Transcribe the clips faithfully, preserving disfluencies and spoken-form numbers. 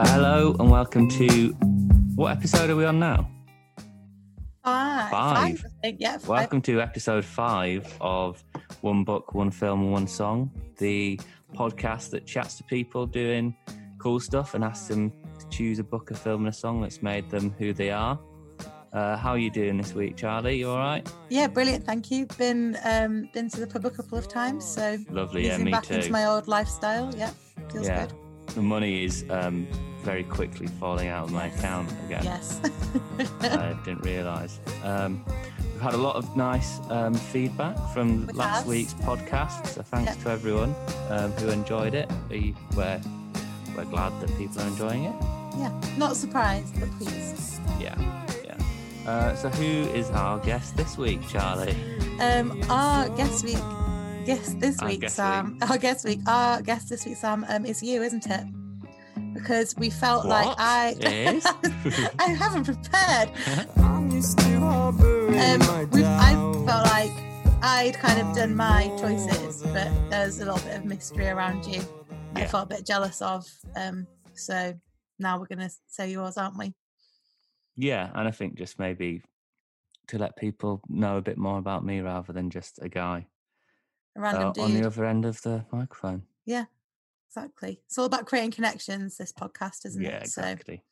Uh, hello and welcome to, what episode are we on now? Five. Five. five think, yeah, five. Welcome to episode five of One Book, One Film and One Song, the podcast that chats to people doing cool stuff and asks them to choose a book, a film and a song that's made them who they are. Uh, how are you doing this week, Charlie? You all right? Yeah, brilliant. Thank you. Been um, been to the pub a couple of times, so lovely. Yeah, me back too. Into my old lifestyle. Yeah, feels yeah. good. The money is um, very quickly falling out of my account again. Yes, I didn't realise. Um, we've had a lot of nice um, feedback from we last have. week's podcast, so thanks yeah. to everyone um, who enjoyed it. We we're we're glad that people are enjoying it. Yeah, not surprised, but pleased. Yeah. Uh, so who is our guest this week, Charlie? Um, our guest week, guest this week, Sam. Our guest week, our guest this week, Sam, um, is you, isn't it? Because we felt what? like I, I haven't prepared. um, we've, I felt like I'd kind of done my choices, but there's a little bit of mystery around you. Yeah. I felt a bit jealous of. Um, so now we're going to say yours, aren't we? Yeah, and I think just maybe to let people know a bit more about me rather than just a guy a random dude on the other end of the microphone. Yeah, exactly. It's all about creating connections, this podcast, isn't it? Yeah, exactly.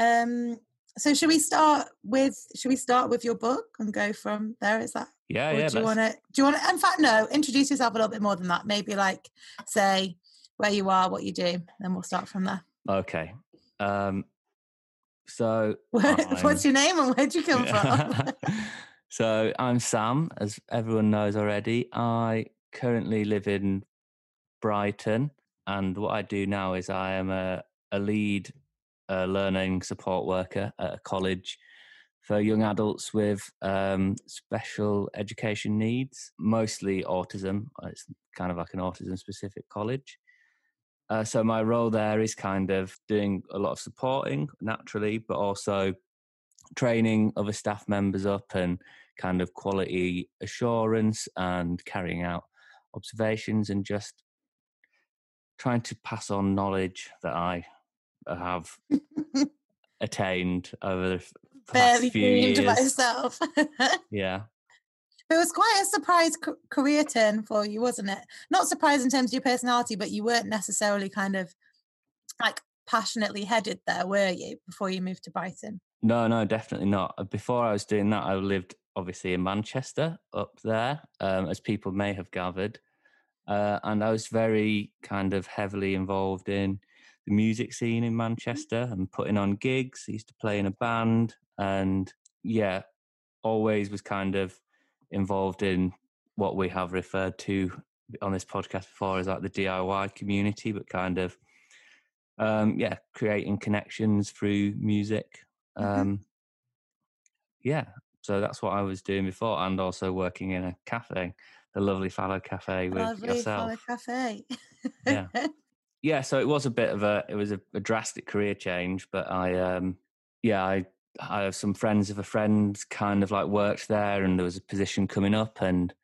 So, um, so should we start with should we start with your book and go from there? Is that yeah? Or yeah. Do you want to? Do you want to? In fact, no. Introduce yourself a little bit more than that. Maybe like say where you are, what you do, and we'll start from there. Okay. Um, So, where, what's your name and where'd you come from? So, I'm Sam, as everyone knows already. I currently live in Brighton, and what I do now is I am a, a lead uh, learning support worker at a college for young adults with um, special education needs, mostly autism. It's kind of like an autism-specific college. Uh, so my role there is kind of doing a lot of supporting naturally, but also training other staff members up and kind of quality assurance and carrying out observations and just trying to pass on knowledge that I have attained over the past Barely few years. Myself. Yeah. It was quite a surprise career turn for you, wasn't it? Not surprise in terms of your personality, but you weren't necessarily kind of like passionately headed there, were you, before you moved to Brighton? No, no, definitely not. Before I was doing that, I lived obviously in Manchester up there, um, as people may have gathered. Uh, and I was very kind of heavily involved in the music scene in Manchester and putting on gigs. I used to play in a band and yeah, always was kind of involved in what we have referred to on this podcast before as like the D I Y community, but kind of um yeah creating connections through music. um yeah so that's what I was doing before, and also working in a cafe, the lovely Fallow Cafe with lovely yourself. Fallow Cafe. yeah yeah so it was a bit of a it was a, a drastic career change, but I um yeah I I have some friends of a friend kind of like worked there, and there was a position coming up and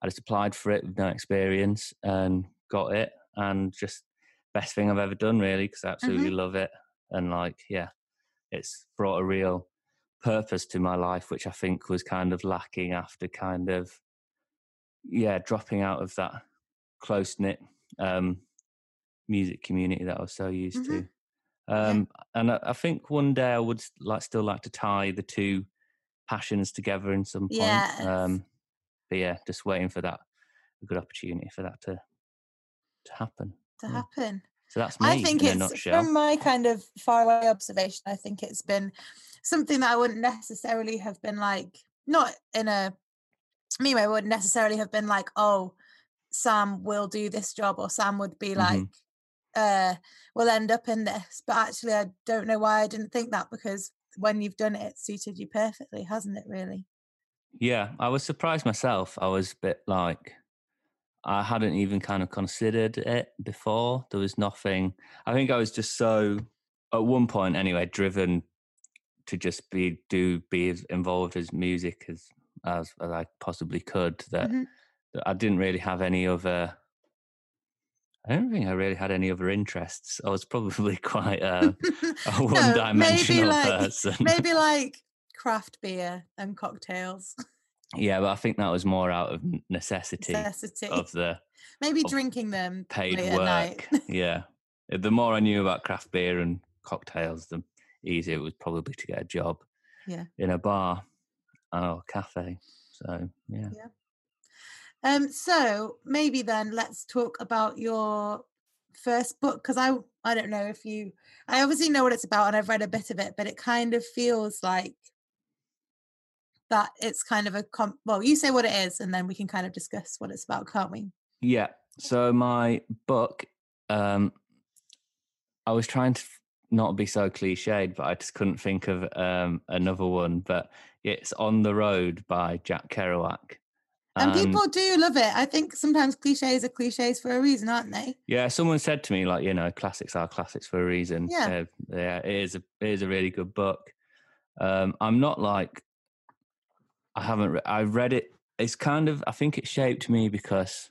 I just applied for it with no experience and got it, and just best thing I've ever done really, because I absolutely mm-hmm. love it. And like, yeah, it's brought a real purpose to my life, which I think was kind of lacking after kind of, yeah, dropping out of that close knit um, music community that I was so used mm-hmm. to. Um, yeah. And I, I think one day I would like still like to tie the two passions together in some point. Yes. Um, but yeah, just waiting for that, a good opportunity for that to to happen. To yeah. happen. So that's me. I think in it's a nutshell. From my kind of faraway observation, I think it's been something that I wouldn't necessarily have been like, not in a anyway, I wouldn't necessarily have been like, oh, Sam will do this job, or Sam would be like. Mm-hmm. Uh, we'll end up in this, but actually I don't know why I didn't think that, because when you've done it, it's suited you perfectly, hasn't it really? Yeah, I was surprised myself. I was a bit like, I hadn't even kind of considered it before. There was nothing. I think I was just so, at one point anyway, driven to just be do be as involved as music as as, as I possibly could, that, mm-hmm. that I didn't really have any other I don't think I really had any other interests. I was probably quite a, a one-dimensional no, maybe like, person. Maybe like craft beer and cocktails. Yeah, but I think that was more out of necessity. Necessity. Of the, maybe of drinking them paid late work. At night. Yeah. The more I knew about craft beer and cocktails, the easier it was probably to get a job yeah. in a bar or a cafe. So, yeah. yeah. Um, so maybe then let's talk about your first book, because I I don't know if you... I obviously know what it's about and I've read a bit of it, but it kind of feels like that it's kind of a... Comp- well, you say what it is and then we can kind of discuss what it's about, can't we? Yeah. So my book, um, I was trying to not be so cliched, but I just couldn't think of um, another one. But it's On the Road by Jack Kerouac. And um, people do love it. I think sometimes cliches are cliches for a reason, aren't they? Yeah, someone said to me, like, you know, classics are classics for a reason. Yeah, uh, yeah it, is a, it is a really good book. Um, I'm not like, I haven't, re- I read it, it's kind of, I think it shaped me because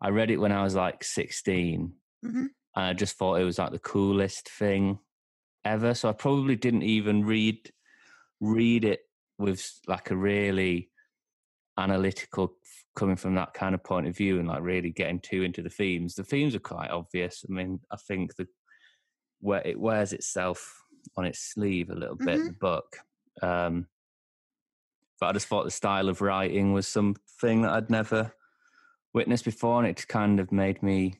I read it when I was like sixteen. Mm-hmm. And I just thought it was like the coolest thing ever. So I probably didn't even read read it with like a really... analytical, coming from that kind of point of view and like really getting too into the themes. The themes are quite obvious. I mean, I think the where it wears itself on its sleeve a little bit, mm-hmm. the book. Um, but I just thought the style of writing was something that I'd never witnessed before, and it kind of made me.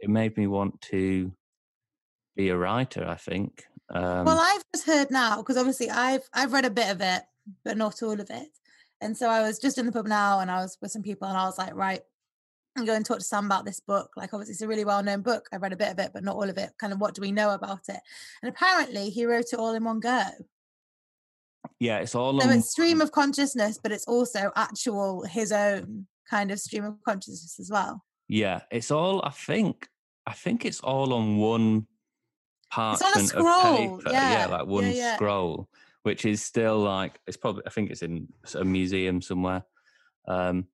It made me want to be a writer, I think. Um, well, I've just heard now because obviously I've I've read a bit of it, but not all of it. And so I was just in the pub now and I was with some people and I was like, right, I'm going to talk to Sam about this book. Like, obviously, it's a really well-known book. I read a bit of it, but not all of it. Kind of what do we know about it? And apparently he wrote it all in one go. Yeah, it's all... So on... it's stream of consciousness, but it's also actual his own kind of stream of consciousness as well. Yeah, it's all, I think, I think it's all on one parchment it's on a scroll. Of paper. Yeah, yeah like one yeah, yeah. scroll. Which is still like, it's probably, I think it's in a museum somewhere. Um,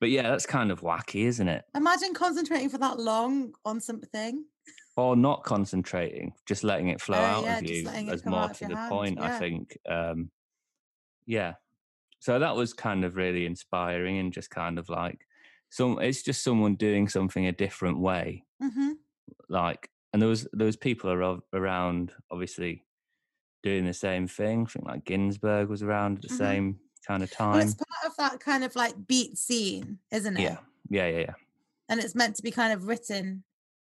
but yeah, that's kind of wacky, isn't it? Imagine concentrating for that long on something. Or not concentrating, just letting it flow uh, out yeah, of you as more to the hand. point, yeah. I think. Um, yeah. So that was kind of really inspiring and just kind of like, some. it's just someone doing something a different way. Mm-hmm. Like, and there was, there was people around, obviously, doing the same thing. I think like Ginsberg was around at the mm-hmm. same kind of time. Well, it's part of that kind of like beat scene, isn't it? Yeah, yeah, yeah, yeah. And it's meant to be kind of written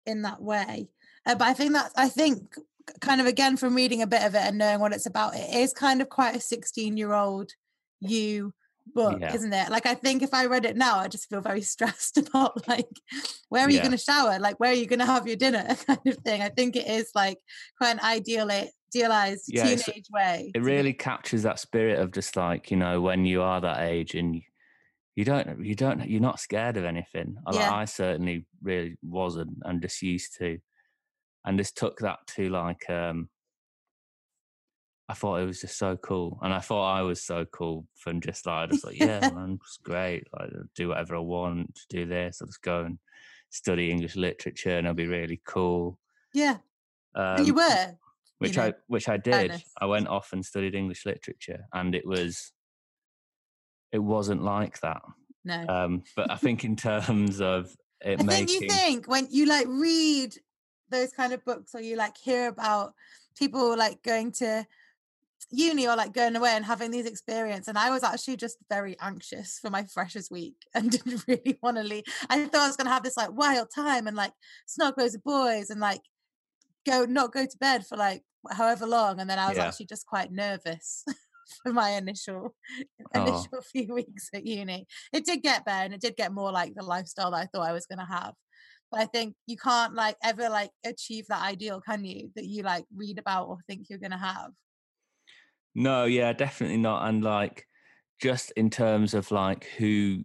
in that way. Uh, but I think that's, I think kind of again from reading a bit of it and knowing what it's about, it is kind of quite a sixteen-year-old you book, yeah. isn't it? Like I think if I read it now, I just feel very stressed about like, where are yeah. you going to shower? Like, where are you going to have your dinner? Kind of thing. I think it is like quite an ideal it, idealized yeah, teenage way. It really captures that spirit of just like, you know, when you are that age and you don't you don't you're not scared of anything. Yeah. Like, I certainly really wasn't, and just used to, and just took that to like um I thought it was just so cool, and I thought I was so cool from just like I was like yeah man, it's great, like I'll do whatever I want, to do this, I'll just go and study English literature and I'll be really cool. Yeah. Um, and you were Which you know, I which I did. Fairness. I went off and studied English literature, and it was it wasn't like that. No. Um, but I think in terms of it I making... think you think when you like read those kind of books, or you like hear about people like going to uni or like going away and having these experiences, and I was actually just very anxious for my freshers week and didn't really want to leave. I thought I was going to have this like wild time and like snog loads of boys and like go not go to bed for like however long, and then I was yeah. actually just quite nervous for my initial oh. initial few weeks at uni. It did get better, and it did get more like the lifestyle that I thought I was going to have. But I think you can't like ever like achieve that ideal, can you, that you like read about or think you're going to have? No, yeah, definitely not. And like just in terms of like who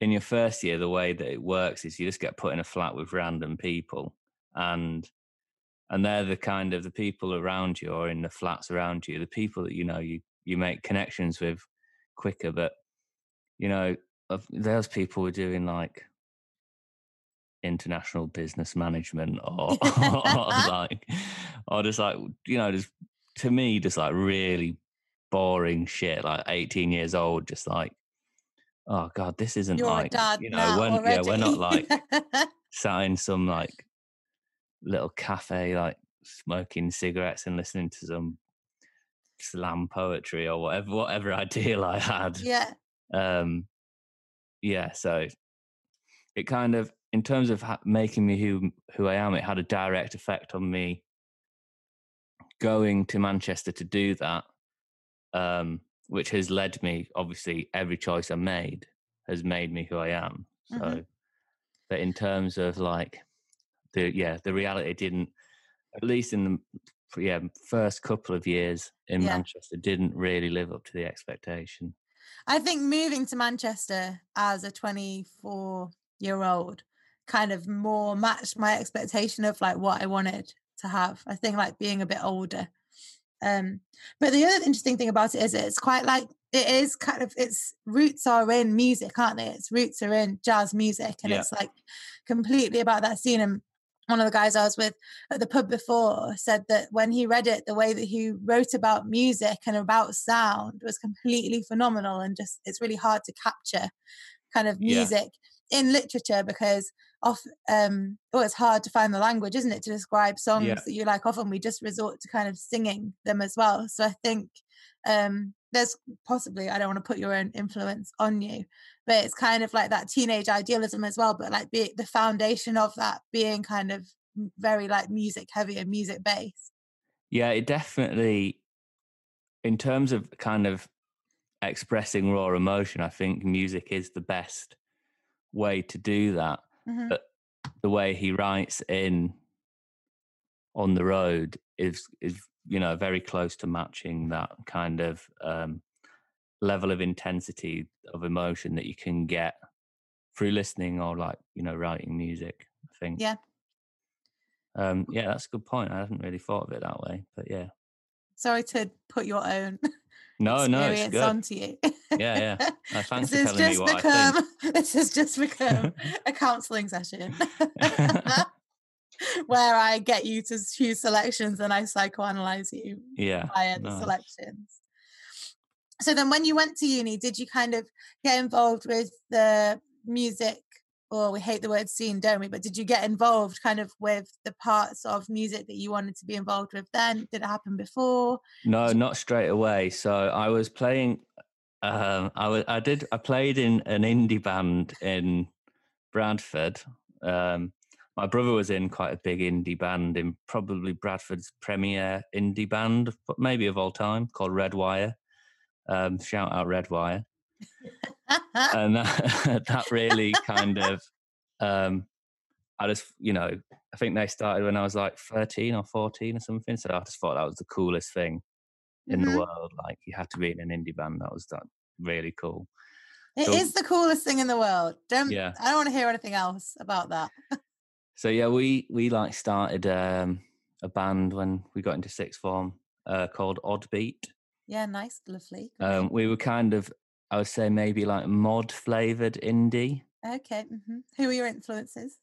in your first year, the way that it works is you just get put in a flat with random people, and And they're the kind of the people around you or in the flats around you, the people that, you know, you, you make connections with quicker. But, you know, those people were doing like international business management or, or, or like, or just like, you know, just to me, just like really boring shit, like eighteen years old, just like, oh God, this isn't You're like, you know, we're, yeah, we're not like sat in some like little cafe, like smoking cigarettes and listening to some slam poetry or whatever, whatever ideal I had. Yeah. Um, yeah. So it kind of, in terms of ha- making me who, who I am, it had a direct effect on me going to Manchester to do that. Um, which has led me, obviously, every choice I made has made me who I am. So, mm-hmm. But in terms of like the, yeah, the reality didn't, at least in the yeah first couple of years in yeah. Manchester, didn't really live up to the expectation. I think moving to Manchester as a twenty-four year old kind of more matched my expectation of like what I wanted to have. I think like being a bit older. Um, but the other interesting thing about it is it's quite like, it is kind of, its roots are in music, aren't they? Its roots are in jazz music, and yeah. it's like completely about that scene. And one of the guys I was with at the pub before said that when he read it, the way that he wrote about music and about sound was completely phenomenal, and just, it's really hard to capture kind of music yeah. in literature, because Off, um, oh, it's hard to find the language, isn't it, to describe songs yeah. that you like. Often we just resort to kind of singing them as well. So I think um, there's possibly, I don't want to put your own influence on you, but it's kind of like that teenage idealism as well. But like be, the foundation of that being kind of very like music heavy and music based. Yeah, it definitely, in terms of kind of expressing raw emotion, I think music is the best way to do that. Mm-hmm. But the way he writes in On the Road is, is you know, very close to matching that kind of um, level of intensity of emotion that you can get through listening or, like, you know, writing music, I think. Yeah. Um, yeah, that's a good point. I hadn't really thought of it that way, but yeah. Sorry to put your own... No, no, it's good. Onto you. Yeah, yeah. No, thanks this for telling me what become, I think. This has just become a counselling session where I get you to choose selections and I psychoanalyse you yeah, via the nice. selections. So then when you went to uni, did you kind of get involved with the music, or we hate the word scene, don't we? But did you get involved kind of with the parts of music that you wanted to be involved with then? Did it happen before? No, you- not straight away. So I was playing, um, I was, I did, I played in an indie band in Bradford. Um, my brother was in quite a big indie band in probably Bradford's premier indie band, but maybe of all time, called Red Wire. Um, shout out Red Wire. And that, that really kind of, um, I just, you know, I think they started when I was like thirteen or fourteen or something. So I just thought that was the coolest thing in mm-hmm. the world. Like, you had to be in an indie band. That was that really cool. It so, is the coolest thing in the world. Don't, yeah. I don't want to hear anything else about that. So yeah, we, we like started um, a band when we got into sixth form uh, called Oddbeat. Yeah, nice, lovely. Um, we were kind of, I would say maybe like mod flavoured indie. Okay. Mm-hmm. Who were your influences?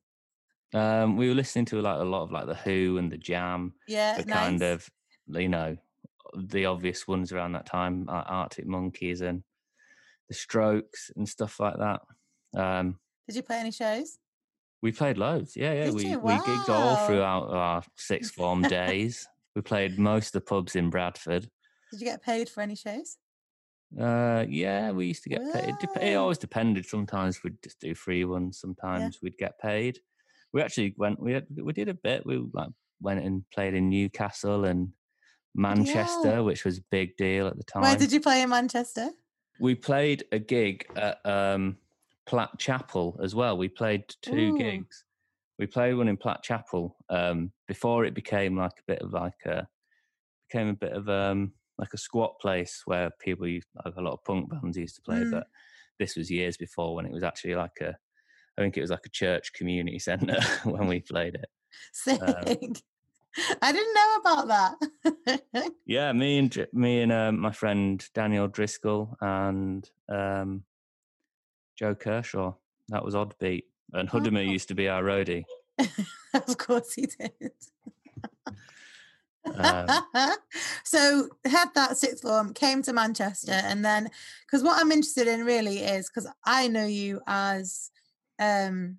Um, we were listening to like a lot of like The Who and The Jam. Yeah, the nice. Kind of, you know, the obvious ones around that time, like Arctic Monkeys and The Strokes and stuff like that. Um, Did you play any shows? We played loads. Yeah, yeah. Did we you? Wow. We gigged all throughout our sixth form days. We played most of the pubs in Bradford. Did you get paid for any shows? Uh, yeah, we used to get paid. It, dep- it always depended. Sometimes we'd just do free ones. Sometimes yeah. we'd get paid. We actually went. We had, we did a bit. We like went and played in Newcastle and Manchester, yeah. which was a big deal at the time. Where did you play in Manchester? We played a gig at um, Platt Chapel as well. We played two Ooh. gigs. We played one in Platt Chapel um, before it became like a bit of like a became a bit of um. like a squat place where people, used, like a lot of punk bands used to play, mm. but this was years before when it was actually like a, I think it was like a church community centre when we played it. Sick. Um, I didn't know about that. yeah, me and me and um, my friend Daniel Driscoll and um, Joe Kershaw, that was Oddbeat. and Hudema oh. used to be our roadie. Of course he did. Um, so had that sixth form, came to Manchester, and then because what I'm interested in really is, because I know you as um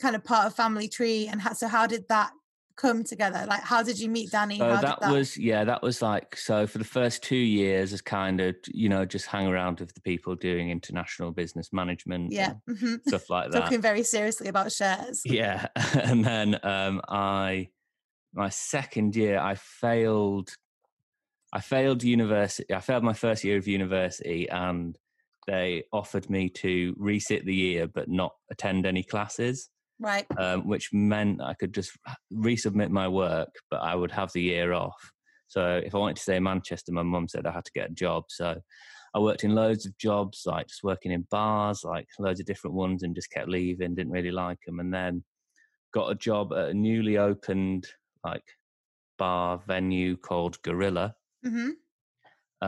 kind of part of Family Tree, and how, so how did that come together? Like, how did you meet Danny? So how that, did that was yeah that was like, so for the first two years as kind of, you know, just hang around with the people doing international business management, yeah mm-hmm. stuff like that, talking very seriously about shares, yeah and then um I my second year I failed I failed university I failed my first year of university, and they offered me to resit the year but not attend any classes. Right. Um, which meant I could just resubmit my work, but I would have the year off. So if I wanted to stay in Manchester, my mum said I had to get a job. So I worked in loads of jobs, like just working in bars, like loads of different ones, and just kept leaving, didn't really like them. And then got a job at a newly opened like bar venue called Gorilla, mm-hmm.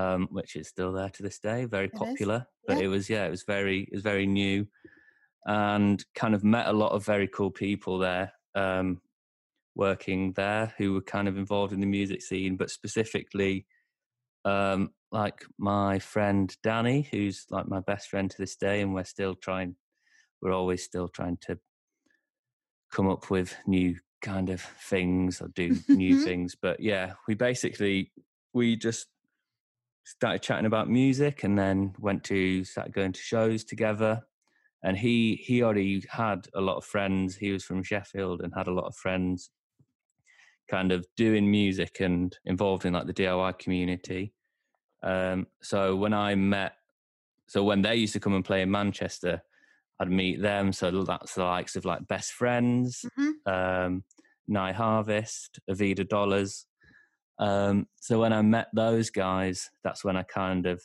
um, which is still there to this day, very popular. It but yeah. it was, yeah, it was very, it was very new. And kind of met a lot of very cool people there, um, working there, who were kind of involved in the music scene, but specifically um, like my friend Danny, who's like my best friend to this day, and we're still trying, we're always still trying to come up with new kind of things or do new things. But yeah, we basically, we just started chatting about music, and then went to, started going to shows together. And he he already had a lot of friends. He was from Sheffield and had a lot of friends kind of doing music and involved in like the D I Y community. Um, so when I met, so when they used to come and play in Manchester, I'd meet them. So that's the likes of like Best Friends, mm-hmm. um, Night Harvest, Aveda Dollars. Um, so when I met those guys, that's when I kind of,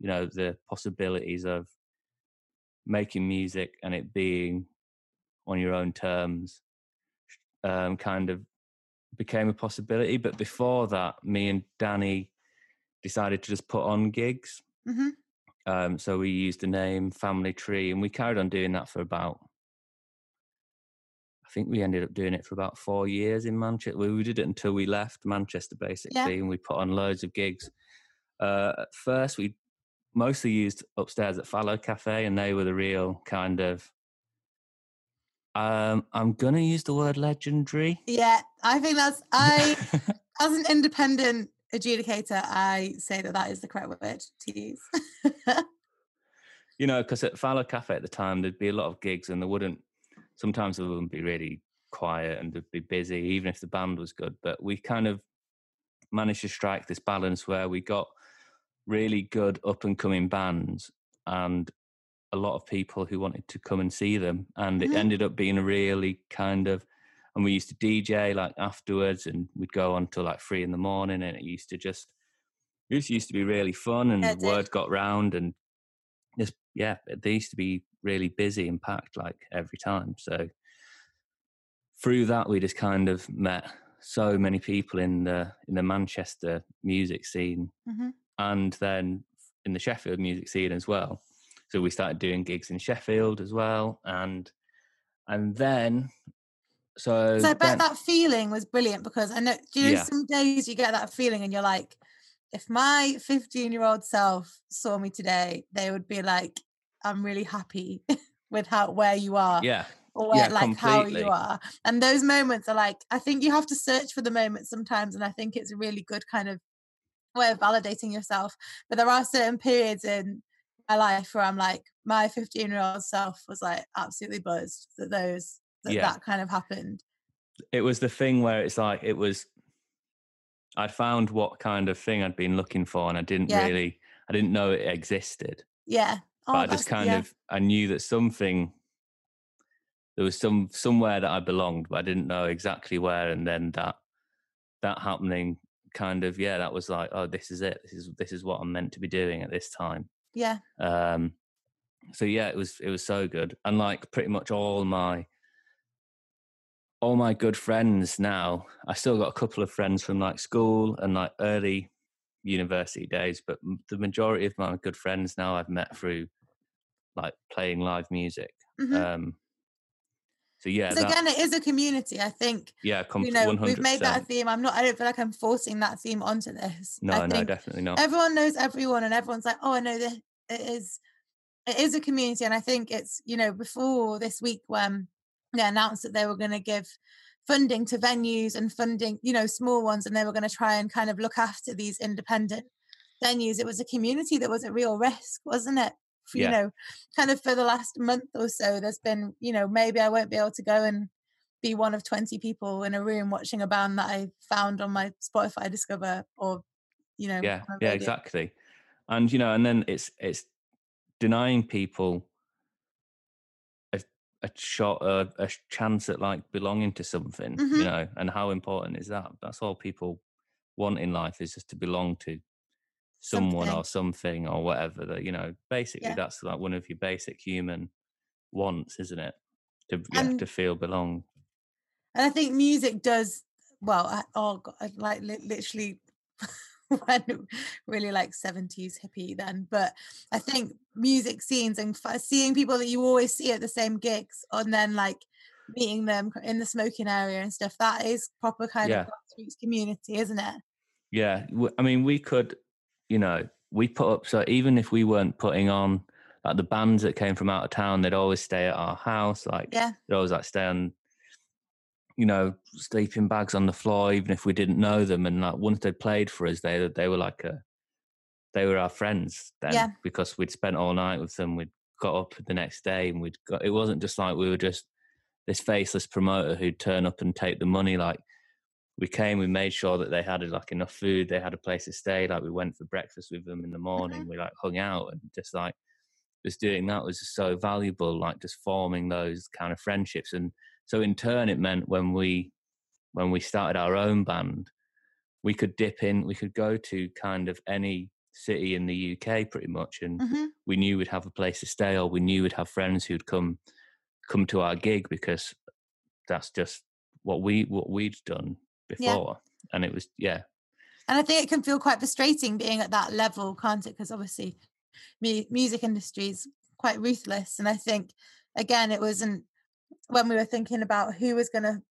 you know, the possibilities of making music and it being on your own terms um, kind of became a possibility. But before that, me and Danny decided to just put on gigs. Mm-hmm. Um, so we used the name Family Tree, and we carried on doing that for about, I think we ended up doing it for about four years in Manchester. We, we did it until we left Manchester, basically, yeah. and we put on loads of gigs. Uh, at first, we mostly used upstairs at Fallow Cafe, and they were the real kind of, um, I'm going to use the word legendary. Yeah, I think that's, I, as an independent adjudicator, I say that that is the correct word to use. You know, because at Fallow Cafe at the time, there'd be a lot of gigs, and there wouldn't, sometimes there wouldn't be really quiet, and they'd be busy, even if the band was good. But we kind of managed to strike this balance where we got really good up-and-coming bands and a lot of people who wanted to come and see them. And it mm-hmm. ended up being a really kind of... And we used to D J, like, afterwards, and we'd go on till, like, three in the morning, and it used to just... It just used to be really fun, and yeah, the word got round, and just, yeah, they used to be really busy and packed, like, every time. So through that, we just kind of met so many people in the in the Manchester music scene. Mm-hmm. And then in the Sheffield music scene as well. So we started doing gigs in Sheffield as well. And and then, so... So I bet then, that feeling was brilliant, because I know, do you know, yeah. some days you get that feeling and you're like, if my fifteen-year-old self saw me today, they would be like, I'm really happy with how where you are. Yeah. Or where, yeah, like completely. How you are. And those moments are like, I think you have to search for the moment sometimes. And I think it's a really good kind of way of validating yourself, but there are certain periods in my life where I'm like, my fifteen year old self was like absolutely buzzed that those that, yeah. that kind of happened. It was the thing where it's like, it was, I found what kind of thing I'd been looking for, and I didn't yeah. really I didn't know it existed, yeah oh, but I just kind yeah. of I knew that something there was some somewhere that I belonged, but I didn't know exactly where. And then that that happening kind of, yeah, that was like, oh, this is it, this is this is what I'm meant to be doing at this time. Yeah. Um so yeah, it was it was so good. And like pretty much all my all my good friends now, I still got a couple of friends from like school and like early university days, but the majority of my good friends now I've met through like playing live music. Mm-hmm. Um So yeah, so again, it is a community, I think. Yeah, com- you know, one hundred percent. We've made that a theme. I'm not. I don't feel like I'm forcing that theme onto this. No, I no, definitely not. Everyone knows everyone, and everyone's like, oh, I know this. It is, it is a community, and I think it's, you know, before this week when they announced that they were going to give funding to venues and funding, you know, small ones, and they were going to try and kind of look after these independent venues. It was a community that was at real risk, wasn't it? You yeah. know, kind of for the last month or so, there's been, you know, maybe I won't be able to go and be one of twenty people in a room watching a band that I found on my Spotify Discover, or, you know. Yeah, yeah, exactly. And, you know, and then it's it's denying people a a shot, a, a chance at like belonging to something, mm-hmm. you know, and how important is that? That's all people want in life, is just to belong to someone something. or something or whatever, that, you know, basically yeah. that's like one of your basic human wants, isn't it? To and, yeah, to feel belong. And I think music does well. I, oh God, I like li- literally when really like seventies hippie then, but I think music scenes and f- seeing people that you always see at the same gigs, and then like meeting them in the smoking area and stuff, that is proper kind yeah. of grassroots community, isn't it? Yeah, I mean, we could. You know, we put up, so even if we weren't putting on, like the bands that came from out of town, they'd always stay at our house. Like, yeah. they'd always like stay on, you know, sleeping bags on the floor, even if we didn't know them. And like once they played for us, they they were like a, they were our friends then, yeah. because we'd spent all night with them. We'd got up the next day, and we'd got, it wasn't just like we were just this faceless promoter who'd turn up and take the money. Like, we came, we made sure that they had like enough food, they had a place to stay, like we went for breakfast with them in the morning, mm-hmm. we like hung out, and just like, just doing that was just so valuable, like just forming those kind of friendships. And so in turn, it meant when we, when we started our own band, we could dip in, we could go to kind of any city in the U K pretty much, and mm-hmm. we knew we'd have a place to stay, or we knew we'd have friends who'd come, come to our gig, because that's just what we, what we'd done before. Yeah. And it was yeah and I think it can feel quite frustrating being at that level, can't it? Because obviously me music industry is quite ruthless, and I think again it wasn't, when we were thinking about who was going to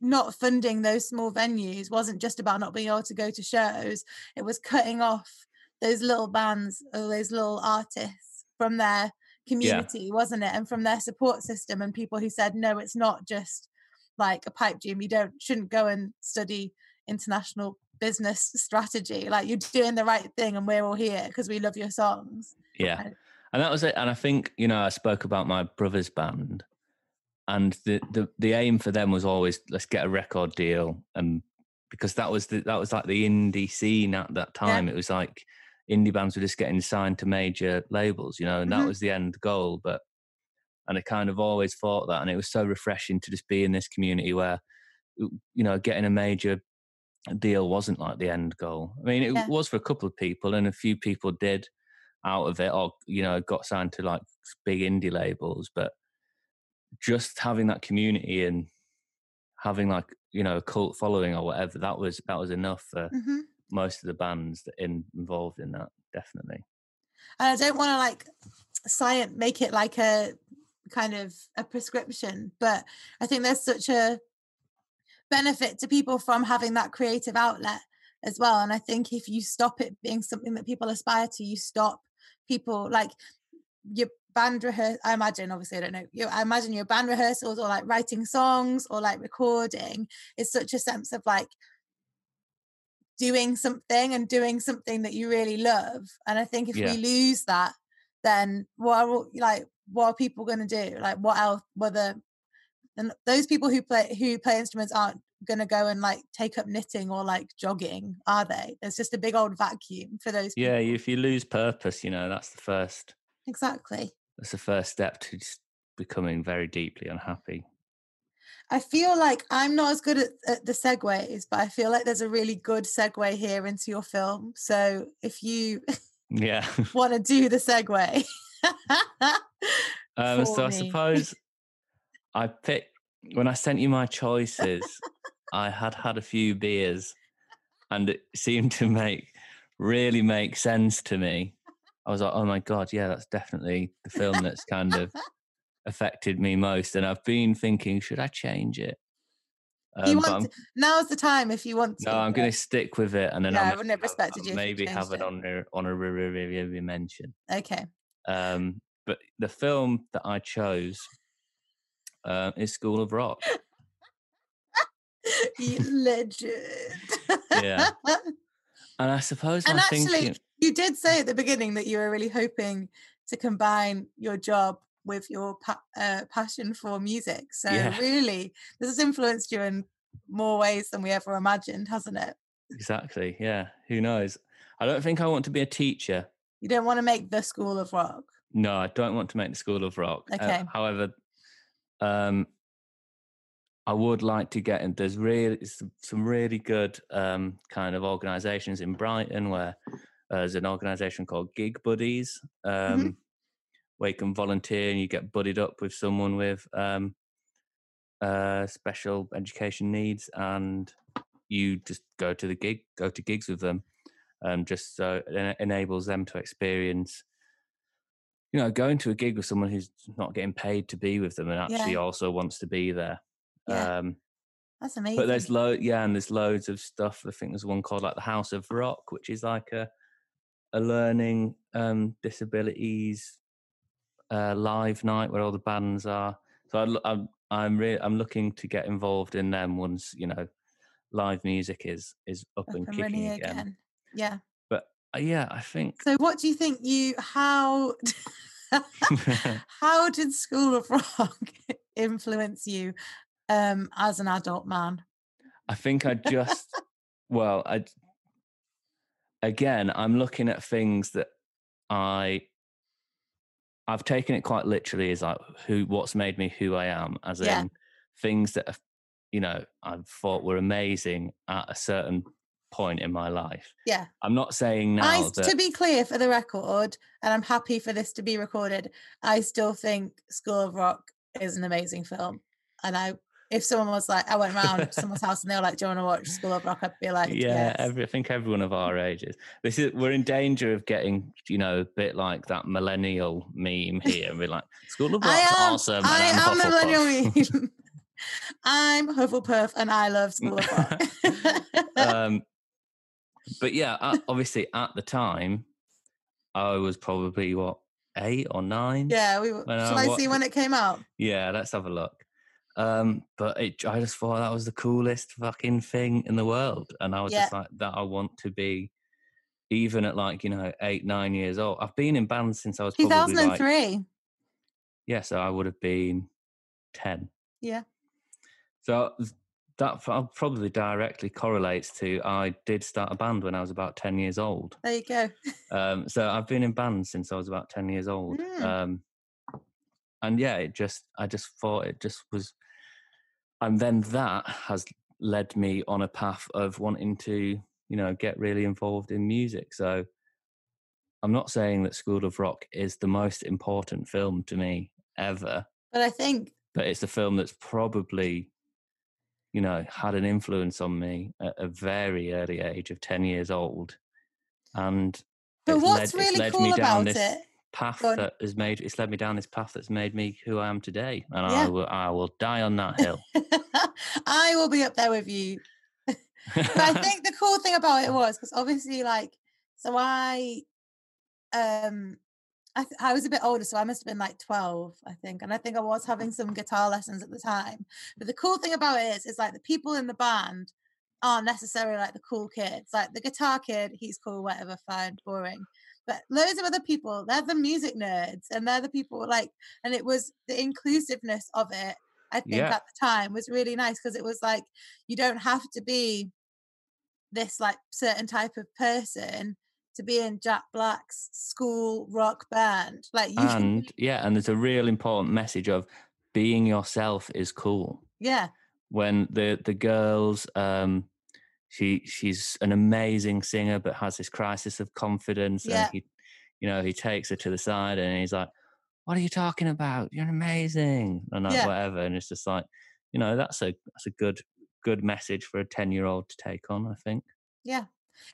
not funding those small venues, wasn't just about not being able to go to shows, it was cutting off those little bands or those little artists from their community, yeah. wasn't it, and from their support system, and people who said no, it's not just like a pipe dream, you don't shouldn't go and study international business strategy, like you're doing the right thing, and we're all here because we love your songs. Yeah, and that was it. And I think, you know, I spoke about my brother's band, and the the, the aim for them was always, let's get a record deal, and because that was the, that was like the indie scene at that time, yeah. it was like indie bands were just getting signed to major labels, you know, and mm-hmm. that was the end goal. But and I kind of always thought that, and it was so refreshing to just be in this community where, you know, getting a major deal wasn't like the end goal. I mean, it yeah. was for a couple of people, and a few people did out of it, or, you know, got signed to like big indie labels, but just having that community and having like, you know, a cult following or whatever, that was, that was enough for mm-hmm. most of the bands that in, involved in that, definitely. And I don't want to like science make it like a kind of a prescription, but I think there's such a benefit to people from having that creative outlet as well. And I think if you stop it being something that people aspire to, you stop people, like your band rehearsal, I imagine, obviously I don't know, you I imagine your band rehearsals or like writing songs or like recording is such a sense of like doing something and doing something that you really love. And I think if yeah. we lose that, then what are, like what are people going to do? Like what else? Whether and those people who play who play instruments aren't going to go and like take up knitting or like jogging, are they? There's just a big old vacuum for those people. Yeah, if you lose purpose, you know, that's the first. Exactly. That's the first step to just becoming very deeply unhappy. I feel like I'm not as good at, at the segues, but I feel like there's a really good segue here into your film. So if you. Yeah. want to do the segue? um, so me. I suppose I picked, when I sent you my choices, I had had a few beers, and it seemed to make really make sense to me. I was like, oh my God, yeah, that's definitely the film that's kind of affected me most, and I've been thinking, should I change it? Um, you want to, now's the time if you want to. No, I'm going to stick with it, and then yeah, I wouldn't have respected you. Maybe have it on a honorary mention. Okay. Um, but the film that I chose uh, is School of Rock. You legend. Yeah. And I suppose. And actually, thinking... you did say at the beginning that you were really hoping to combine your job with your pa- uh, passion for music. So yeah. Really, this has influenced you in more ways than we ever imagined, hasn't it? Exactly. Yeah. Who knows? I don't think I want to be a teacher. You don't want to make the School of Rock. No, I don't want to make the School of Rock. Okay. Uh, however, um, I would like to get in. There's really some really good um, kind of organisations in Brighton where uh, there's an organisation called Gig Buddies, um, mm-hmm. where you can volunteer and you get buddied up with someone with um, uh, special education needs, and you just go to the gig, go to gigs with them, um, just so it enables them to experience. You know, going to a gig with someone who's not getting paid to be with them and actually yeah. also wants to be there. Yeah. Um, that's amazing. But there's lo- yeah, and there's loads of stuff. I think there's one called like the House of Rock, which is like a a learning um, disabilities uh, live night where all the bands are. So I, I'm I'm really I'm looking to get involved in them once you know live music is is up, up and, and kicking again. again. Yeah. But uh, yeah, I think. So what do you think? You how how did School of Rock influence you? Um, as an adult man, I think I just well, I again I'm looking at things that I I've taken it quite literally as like who what's made me who I am, as yeah. in things that you know I thought were amazing at a certain point in my life. Yeah, I'm not saying now. I, that... To be clear, for the record, and I'm happy for this to be recorded. I still think School of Rock is an amazing film, and I. If someone was like, I went round someone's house and they were like, do you want to watch School of Rock? I'd be like, yeah, yes. every, I think everyone of our ages. This is we're in danger of getting, you know, a bit like that millennial meme here. We're like, School of Rock's I am, awesome. I am the millennial meme. I'm Hufflepuff and I love School of Rock. um, but yeah, at, obviously at the time, I was probably, what, eight or nine? Yeah, we. Shall I, I see when it came out? Yeah, let's have a look. Um, but it, I just thought that was the coolest fucking thing in the world, and I was yeah. just like, that I want to be. Even at like you know eight, nine years old, I've been in bands since I was two thousand and three. Like, yeah, so I would have been ten. Yeah. So that probably directly correlates to I did start a band when I was about ten years old. There you go. um, so I've been in bands since I was about ten years old. Mm. Um, and yeah, it just I just thought it just was. And then that has led me on a path of wanting to, you know, get really involved in music. So I'm not saying that School of Rock is the most important film to me ever. But I think... But it's a film that's probably, you know, had an influence on me at a very early age of ten years old. And but what's led, really cool about this, it... path that has made it's led me down this path that's made me who I am today, and yeah. I will I will die on that hill. I will be up there with you. But I think the cool thing about it was because obviously like so I um I, I was a bit older, so I must have been like twelve I think, and I think I was having some guitar lessons at the time. But the cool thing about it is is like the people in the band aren't necessarily like the cool kids, like the guitar kid, he's cool, whatever, fine, boring. But loads of other people, they're the music nerds, and they're the people like, and it was the inclusiveness of it, I think yeah. at the time was really nice, because it was like, you don't have to be this like certain type of person to be in Jack Black's School Rock band. Like, you and can... yeah, and there's a real important message of being yourself is cool. Yeah. When the, the girls, um, She she's an amazing singer, but has this crisis of confidence. Yeah. And he, you know, he takes her to the side and he's like, "What are you talking about? You're amazing," and like yeah. whatever. And it's just like, you know, that's a that's a good good message for a ten year old to take on, I think. Yeah,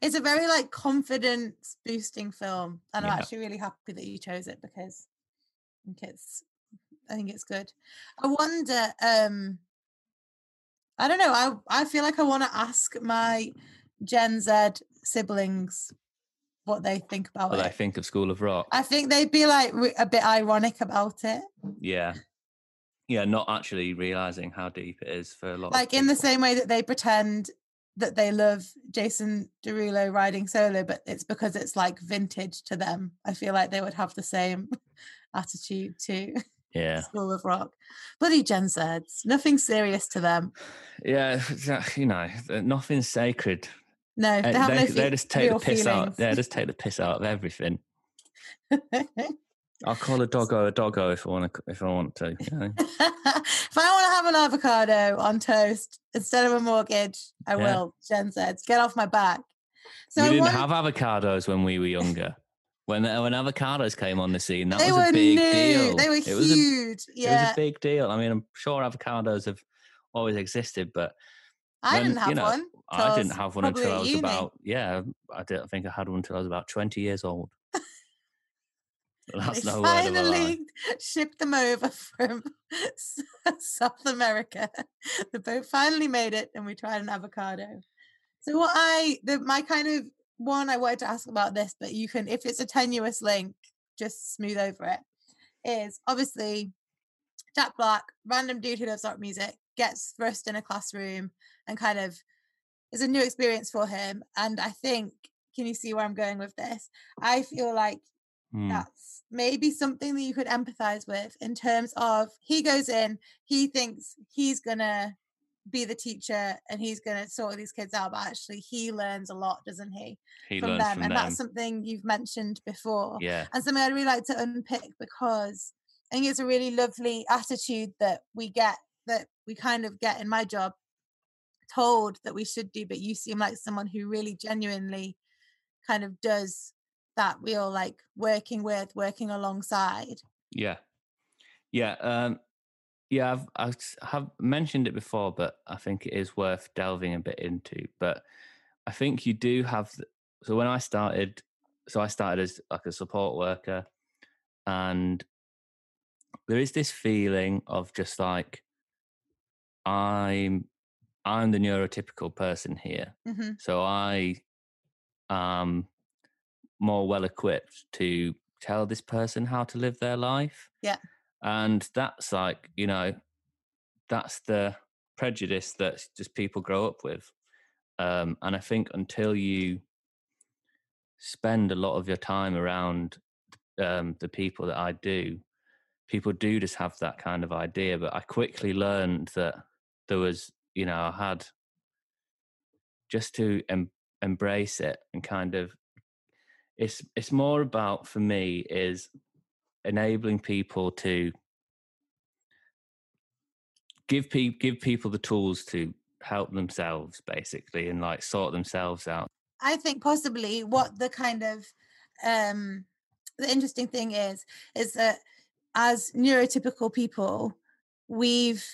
it's a very like confidence boosting film, and yeah. I'm actually really happy that you chose it because I think it's I think it's good. I wonder, um, I don't know, I, I feel like I want to ask my Gen Z siblings what they think about what it. What they think of School of Rock. I think they'd be like a bit ironic about it. Yeah. Yeah, not actually realising how deep it is for a lot like of people. Like in the same way that they pretend that they love Jason Derulo riding solo, but it's because it's like vintage to them. I feel like they would have the same attitude to yeah. School of Rock. Bloody Gen Zs, nothing serious to them. Yeah, you know, nothing's sacred. No, they have they, no fe- they just take the piss feelings. out. Yeah, just take the piss out of everything. I'll call a doggo a doggo if I want to. If I want to, you know. If I want to have an avocado on toast instead of a mortgage, I yeah. will. Gen Z, get off my back. So we I didn't wanted... have avocados when we were younger. when when avocados came on the scene, that they was a big new. deal. They were it huge. A, yeah, it was a big deal. I mean, I'm sure avocados have always existed, but I when, didn't have you know, one. I didn't have one until I was uni. about yeah. I didn't think I had one until I was about twenty years old. That's they no finally shipped them over from South America. The boat finally made it, and we tried an avocado. So what I, the, my kind of one I wanted to ask about this, but you can, if it's a tenuous link, just smooth over it, is obviously Jack Black, random dude who loves rock music, gets thrust in a classroom and kind of is a new experience for him. And I think, can you see where I'm going with this? I feel like Mm. that's maybe something that you could empathize with in terms of he goes in, he thinks he's gonna be the teacher and he's gonna sort these kids out, but actually he learns a lot, doesn't he? He from learns them. From and them. That's something you've mentioned before. Yeah. And something I'd really like to unpick, because I think it's a really lovely attitude that we get, that we kind of get in my job told that we should do, but you seem like someone who really genuinely kind of does that real like working with, working alongside. Yeah. Yeah. Um, yeah. I've, I've have mentioned it before, but I think it is worth delving a bit into, but I think you do have, so when I started, so I started as like a support worker, and there is this feeling of just like, I'm, I'm the neurotypical person here. Mm-hmm. So I, um, more well equipped to tell this person how to live their life. Yeah. And that's like, you know, that's the prejudice that just people grow up with. Um, and I think until you spend a lot of your time around um, the people that I do, people do just have that kind of idea. But I quickly learned that there was, you know, I had just to em- embrace it and kind of, It's it's more about, for me, is enabling people to give pe- give people the tools to help themselves, basically, and like sort themselves out. I think possibly what the kind of um, the interesting thing is is that as neurotypical people, we've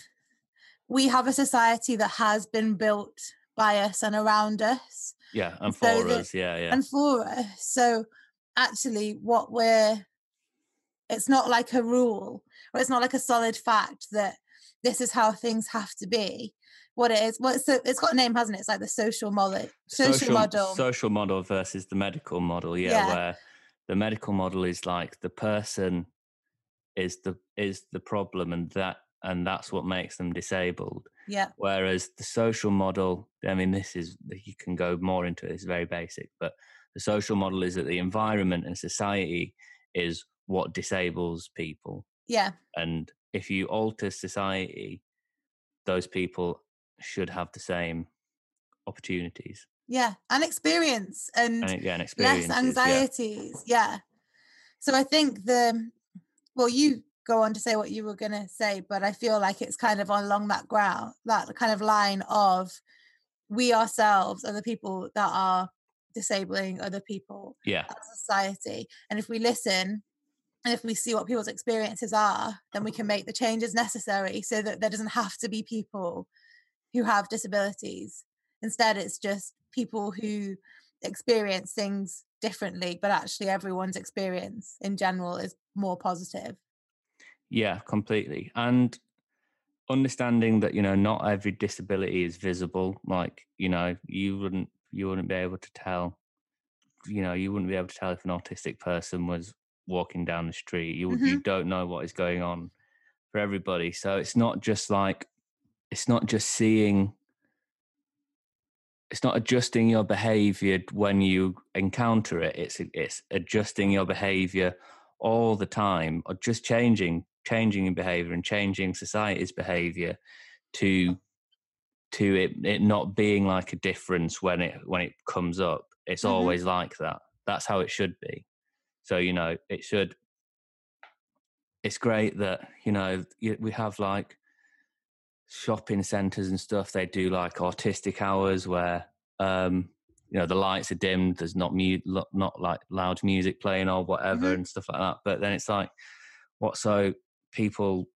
we have a society that has been built by us and around us. Yeah, and for so us, that, yeah, yeah. And for us. So actually what we're, it's not like a rule, or it's not like a solid fact that this is how things have to be. What it is, well, it's, it's got a name, hasn't it? It's like the social model. Social, social model. Social model versus the medical model, yeah, yeah, where the medical model is like the person is the is the problem, and that and that's what makes them disabled. Yeah. Whereas the social model, I mean, this is, you can go more into it, it's very basic, but the social model is that the environment and society is what disables people. Yeah. And if you alter society, those people should have the same opportunities. Yeah. And experience and, and, yeah, and less anxieties. Yeah. yeah. So I think the, well, you, go on to say what you were going to say, but I feel like it's kind of along that ground, that kind of line of we ourselves are the people that are disabling other people yeah. as society. And if we listen and if we see what people's experiences are, then we can make the changes necessary so that there doesn't have to be people who have disabilities. Instead, it's just people who experience things differently, but actually everyone's experience in general is more positive. Yeah, completely. And understanding that, you know, not every disability is visible. Like, you know, you wouldn't you wouldn't be able to tell, you know, you wouldn't be able to tell if an autistic person was walking down the street. You mm-hmm. you don't know what is going on for everybody. So it's not just like, it's not just seeing, it's not adjusting your behavior when you encounter it. It's it's adjusting your behavior all the time, or just changing, changing in behavior and changing society's behavior to to it, it not being like a difference when it when it comes up. It's mm-hmm. always like that. That's how it should be. So, you know, it should, it's great that, you know, we have like shopping centers and stuff. They do like autistic hours where, um, you know, the lights are dimmed. There's not mu- not like loud music playing or whatever mm-hmm. and stuff like that. But then it's like, what? So people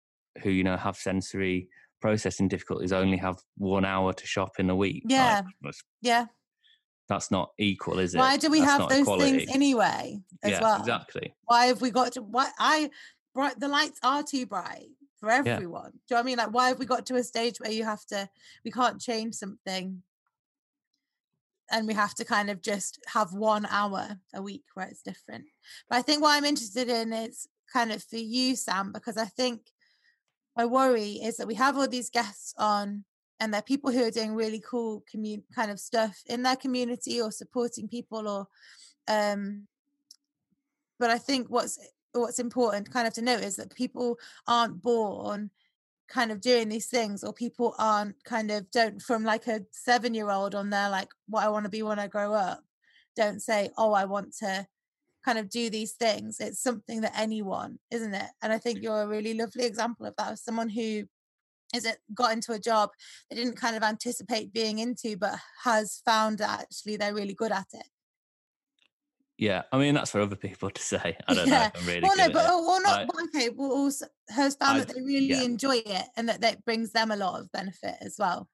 who, you know, have sensory processing difficulties only have one hour to shop in a week. Yeah. Like, that's, yeah. That's not equal, is it? Why do we that's have those equality. Things anyway as yeah, well? Exactly. Why have we got to, why I, bright, the lights are too bright for everyone. Yeah. Do you know what I mean? Like, why have we got to a stage where you have to, we can't change something and we have to kind of just have one hour a week where it's different? But I think what I'm interested in is kind of for you, Sam, because I think my worry is that we have all these guests on and they're people who are doing really cool commun- kind of stuff in their community or supporting people or, um, but I think what's, what's important kind of to note is that people aren't born kind of doing these things, or people aren't kind of don't from like a seven year old on their like what I want to be when I grow up, don't say, oh, I want to kind of do these things. It's something that anyone, isn't it? And I think you're a really lovely example of that, of someone who is it got into a job they didn't kind of anticipate being into, but has found that actually they're really good at it. Yeah, I mean, that's for other people to say. I don't yeah. know if I'm really well, good no, but, at or not, I, but okay, well, also has found I, that they really yeah. enjoy it and that that brings them a lot of benefit as well.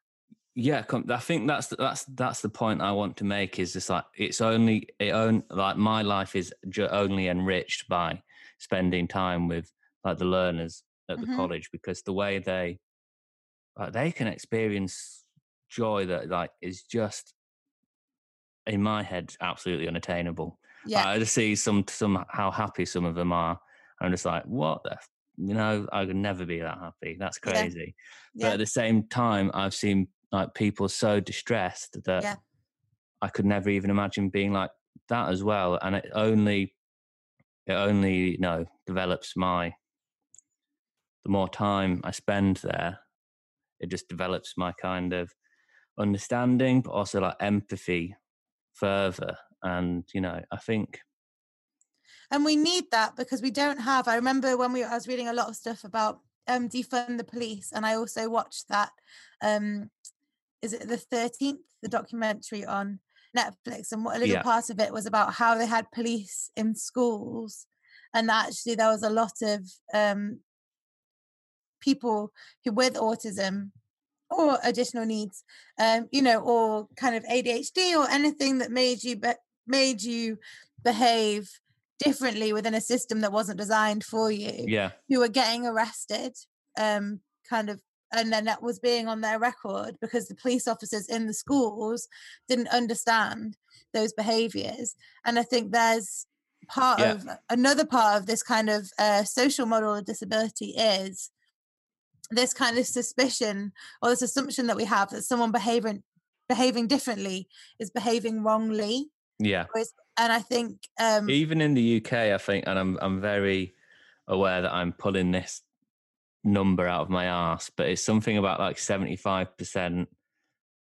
Yeah, I think that's that's that's the point I want to make, is just like it's only it own like my life is only enriched by spending time with like the learners at the mm-hmm. college, because the way they like, they can experience joy that like is just in my head absolutely unattainable. Yeah, like, I just see some some how happy some of them are, and I'm just like, what the. F- you know, I could never be that happy. That's crazy. Yeah. But yeah. at the same time, I've seen like people so distressed that yeah. I could never even imagine being like that as well. And it only, it only, you know, develops my, the more time I spend there, it just develops my kind of understanding, but also like empathy further. And, you know, I think, and we need that because we don't have, I remember when we I was reading a lot of stuff about um, defund the police, and I also watched that, um, is it the thirteenth, the documentary on Netflix, and what a little yeah. part of it was about how they had police in schools, and actually there was a lot of um, people who with autism or additional needs, um, you know, or kind of A D H D or anything that made you be- made you behave differently within a system that wasn't designed for you, yeah, who were getting arrested, um, kind of, and then that was being on their record because the police officers in the schools didn't understand those behaviors. And I think there's part yeah. of another part of this kind of uh, social model of disability is this kind of suspicion or this assumption that we have that someone behaving behaving differently is behaving wrongly. Yeah. And I think um, even in the U K, I think, and I'm I'm very aware that I'm pulling this number out of my arse, but it's something about like seventy-five percent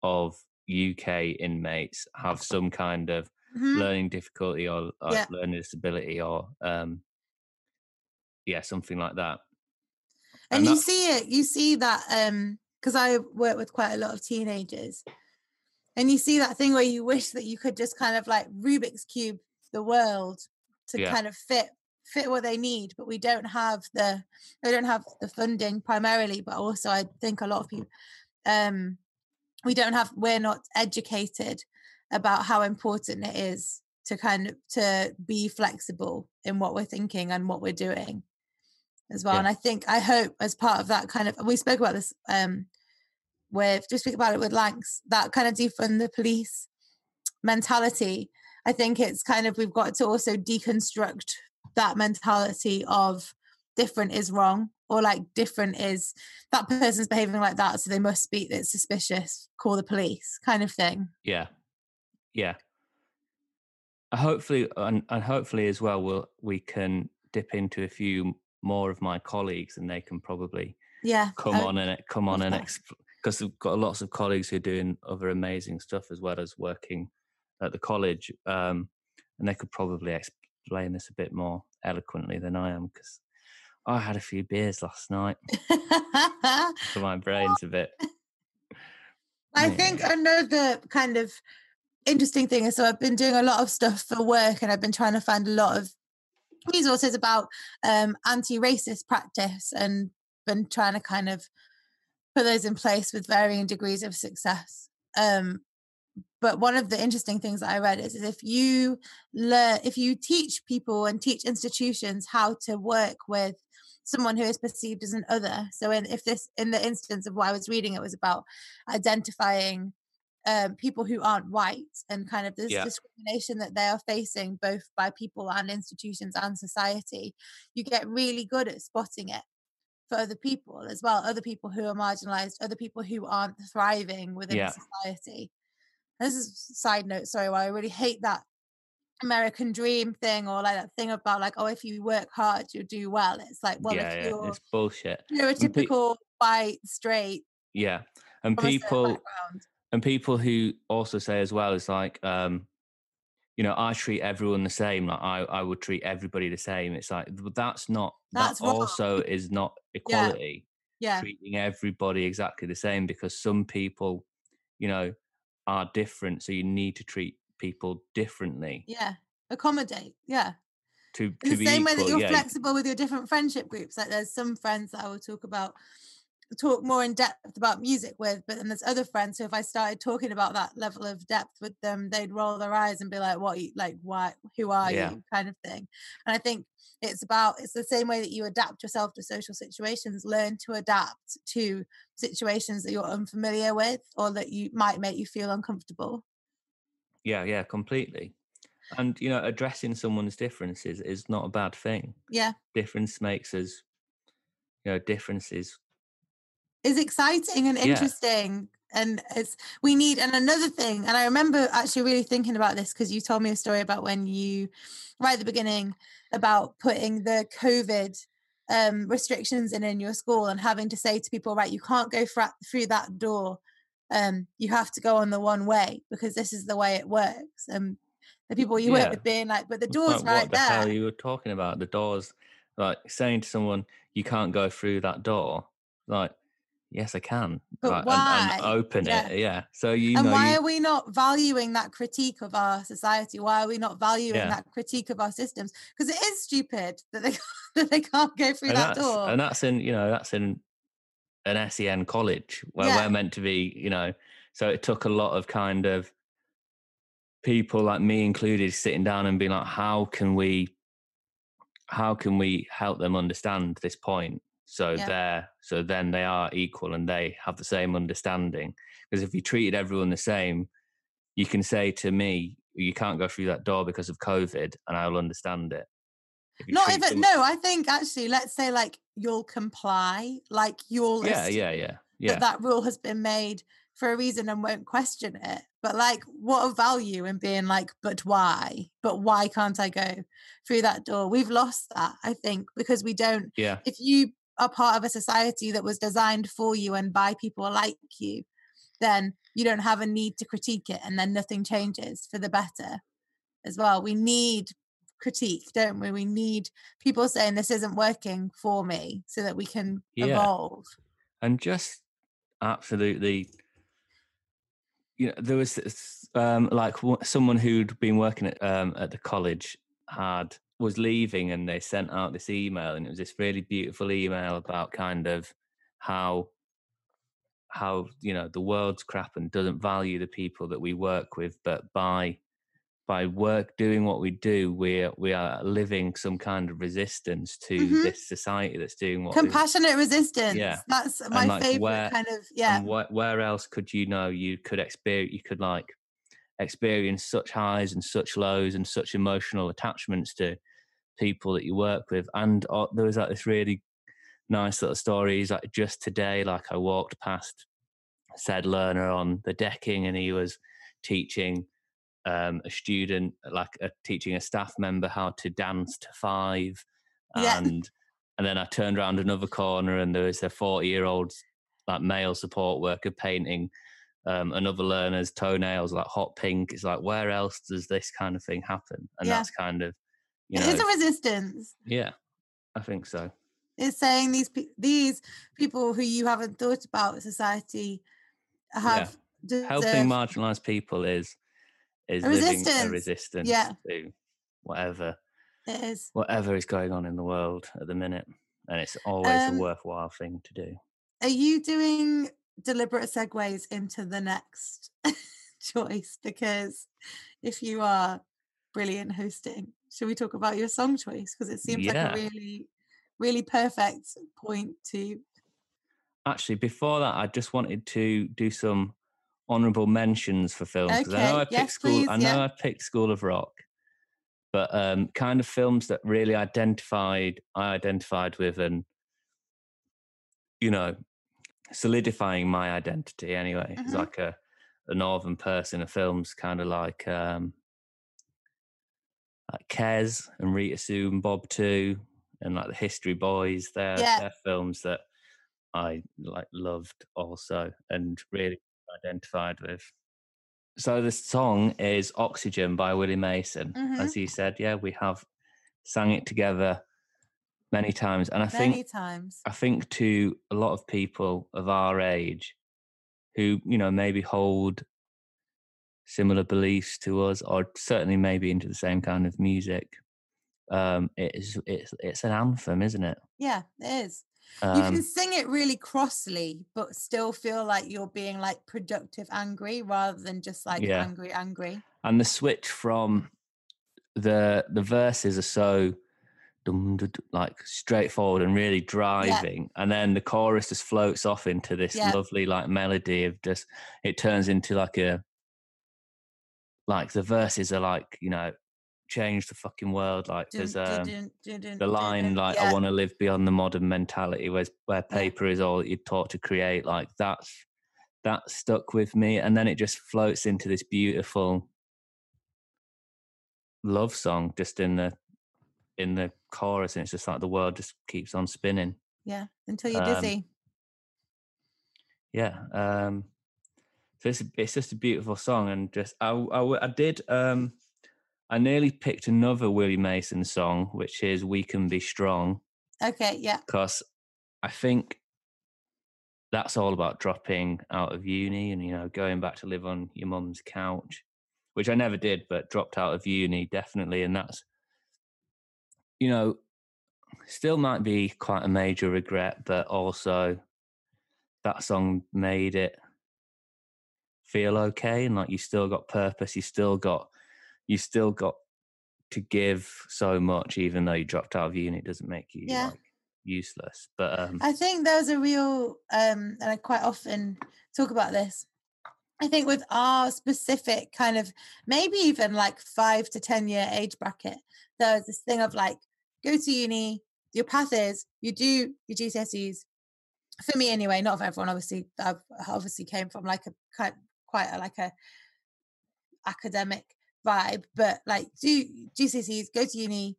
of U K inmates have some kind of mm-hmm. learning difficulty or, or yeah. learning disability or um, yeah, something like that. And, and you see it, you see that um, because I work with quite a lot of teenagers. And you see that thing where you wish that you could just kind of like Rubik's Cube the world to yeah. kind of fit fit what they need, but we don't have the we don't have the funding primarily, but also I think a lot of people um, we don't have we're not educated about how important it is to kind of to be flexible in what we're thinking and what we're doing as well. Yeah. And I think, I hope as part of that kind of, we spoke about this um, with, just speak about it with Lanks, that kind of defund the police mentality. I think it's kind of, we've got to also deconstruct that mentality of different is wrong, or like different is, that person's behaving like that, so they must be, it's suspicious, call the police kind of thing. Yeah. Yeah. Hopefully, and, and hopefully as well, we'll, we can dip into a few more of my colleagues, and they can probably yeah come um, on and come on and exp- because we've got lots of colleagues who are doing other amazing stuff as well as working at the college, um, and they could probably explain this a bit more eloquently than I am, because I had a few beers last night, so my brain's a bit. I yeah. think another kind of interesting thing is, so I've been doing a lot of stuff for work, and I've been trying to find a lot of resources about um, anti-racist practice, and been trying to kind of put those in place with varying degrees of success. Um, but one of the interesting things that I read is, is if you learn, if you teach people and teach institutions how to work with someone who is perceived as an other. So in, if this, in the instance of what I was reading, it was about identifying Um, people who aren't white, and kind of this yeah. discrimination that they are facing, both by people and institutions and society, you get really good at spotting it for other people as well, other people who are marginalized, other people who aren't thriving within yeah. society. And this is a side note, sorry, why I really hate that American dream thing, or like that thing about like, oh, if you work hard, you'll do well. It's like, well, yeah, if yeah. you're, it's bullshit. You're a typical pe- white, straight. Yeah. And people... And people who also say as well, it's like, um, you know, I treat everyone the same. Like I, I would treat everybody the same. It's like, that's not, that's that also is not equality. Yeah. yeah. Treating everybody exactly the same, because some people, you know, are different. So you need to treat people differently. Yeah. Accommodate. Yeah. To, to the be same equal, way that you're yeah. flexible with your different friendship groups. Like there's some friends that I will talk about. talk more in depth about music with, but then there's other friends who, if I started talking about that level of depth with them, they'd roll their eyes and be like, what you, like why who are yeah. you kind of thing. And I think it's about, it's the same way that you adapt yourself to social situations. Learn to adapt to situations that you're unfamiliar with, or that you might make you feel uncomfortable. Yeah yeah completely. And you know, addressing someone's differences is not a bad thing. Yeah difference makes us, you know, differences is exciting and interesting. Yeah. And it's, we need, and another thing, and I remember actually really thinking about this, because you told me a story about when you, right at the beginning, about putting the COVID um, restrictions in in your school, and having to say to people, right, you can't go fra- through that door. Um, you have to go on the one way, because this is the way it works. And the people you yeah. work with being like, but the door's like, right the there. What the hell you were talking about? The door's, like saying to someone, you can't go through that door. Like, yes, I can. But right, why? And, and open yeah. it, yeah. So you and know, why you... are we not valuing that critique of our society? Why are we not valuing yeah. that critique of our systems? Because it is stupid that they that they can't go through and that door. And that's in, you know, that's in an S E N college where yeah. we're meant to be, you know. So it took a lot of kind of people like me included sitting down and being like, how can we, how can we help them understand this point? So yeah. they're so then they are equal and they have the same understanding. Because if you treated everyone the same, you can say to me, you can't go through that door because of COVID, and I'll understand it. If Not even someone... no, I think actually let's say like you'll comply, like you'll yeah, yeah, yeah, yeah. that, that rule has been made for a reason and won't question it. But like, what a value in being like, but why? But why can't I go through that door? We've lost that, I think, because we don't yeah. if you are part of a society that was designed for you and by people like you, then you don't have a need to critique it, and then nothing changes for the better as well. We need critique, don't we? We need people saying this isn't working for me, so that we can yeah. evolve. And just absolutely, you know, there was um, like someone who'd been working at um, at the college had. was leaving, and they sent out this email, and it was this really beautiful email about kind of how how you know the world's crap and doesn't value the people that we work with, but by by work doing what we do, we are, we are living some kind of resistance to mm-hmm. this society that's doing what compassionate we, resistance. Yeah, that's my like favorite where, kind of yeah. And wh- where else could you know you could experience you could like experience such highs and such lows and such emotional attachments to people that you work with? And uh, there was like this really nice little stories. Like just today, like I walked past said learner on the decking, and he was teaching. Um, a student, like a, teaching a staff member how to dance to five, and yeah. and then I turned around another corner and there was a forty-year-old like male support worker painting um, another learner's toenails like hot pink. It's like, where else does this kind of thing happen? And yeah. that's kind of, you know, it is a resistance. Yeah, I think so. It's saying these pe- these people who you haven't thought about society have yeah. deserved- helping marginalised people is. Is a living resistance. a resistance yeah. to whatever it is, whatever is going on in the world at the minute, and it's always um, a worthwhile thing to do. Are you doing deliberate segues into the next choice? Because if you are, brilliant hosting. Should we talk about your song choice? Because it seems yeah. like a really, really perfect point to. Actually, before that, I just wanted to do some. Honourable mentions for films. Okay. I know I picked yes, School. Please, I know yeah. I picked School of Rock, but um, kind of films that really identified, I identified with, and you know, solidifying my identity. Anyway, mm-hmm. it's like a, a northern person. A film's kind of like um, like Kes and Rita Sue and Bob Two, and like the History Boys. They're, yeah. they're films that I like loved also, and really. Identified with. So the song is Oxygen by Willy Mason. Mm-hmm. As you said, yeah, we have sang it together many times. And I many think times. I think to a lot of people of our age who, you know, maybe hold similar beliefs to us or certainly maybe into the same kind of music. Um it is it's it's an anthem, isn't it? Yeah, it is. Um, you can sing it really crossly, but still feel like you're being like productive angry rather than just like yeah. angry, angry. And the switch from the the verses are so like straightforward and really driving, yeah. and then the chorus just floats off into this yeah. lovely like melody of just it turns into like a like the verses are like you know. Change the fucking world like dun, there's a dun, dun, dun, the line dun, dun, like yeah. I want to live beyond the modern mentality where, where paper yeah. is all that you're taught to create like that's that stuck with me, and then it just floats into this beautiful love song just in the in the chorus, and it's just like the world just keeps on spinning yeah until you're um, dizzy yeah um so it's, it's just a beautiful song. And just I I, I did um I nearly picked another Willie Mason song, which is We Can Be Strong. Okay, yeah. Because I think that's all about dropping out of uni and, you know, going back to live on your mum's couch, which I never did, but dropped out of uni, definitely. And that's, you know, still might be quite a major regret, but also that song made it feel okay. And like you still got purpose, you still got... you still got to give so much, even though you dropped out of uni. It doesn't make you yeah. like, useless. But um, I think there's a real, um, and I quite often talk about this. I think with our specific kind of maybe even like five to ten year age bracket, there's this thing of like go to uni. Your path is you do your G C S Es. For me, anyway, not for everyone. Obviously, I obviously came from like a quite quite a, like a academic. Vibe, but like do G C S Es, go to uni,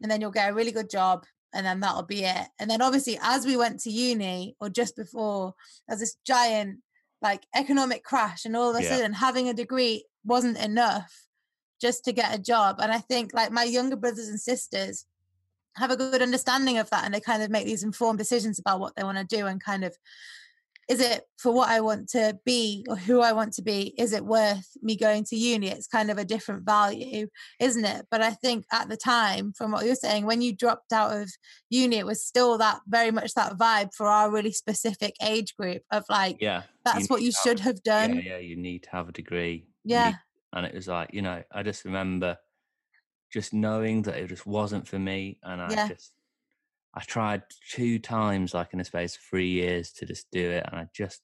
and then you'll get a really good job, and then that'll be it. And then obviously as we went to uni or just before, there's this giant like economic crash, and all of a yeah. sudden having a degree wasn't enough just to get a job. And I think like my younger brothers and sisters have a good understanding of that, and they kind of make these informed decisions about what they want to do, and kind of is it for what I want to be or who I want to be? Is it worth me going to uni? It's kind of a different value, isn't it? But I think at the time, from what you're saying, when you dropped out of uni, it was still that very much that vibe for our really specific age group of like, yeah, that's you what you should have, have done. Yeah, yeah, you need to have a degree. Yeah. And it was like, you know, I just remember just knowing that it just wasn't for me. And I yeah. just, I tried two times, like in the space of three years to just do it. And I just,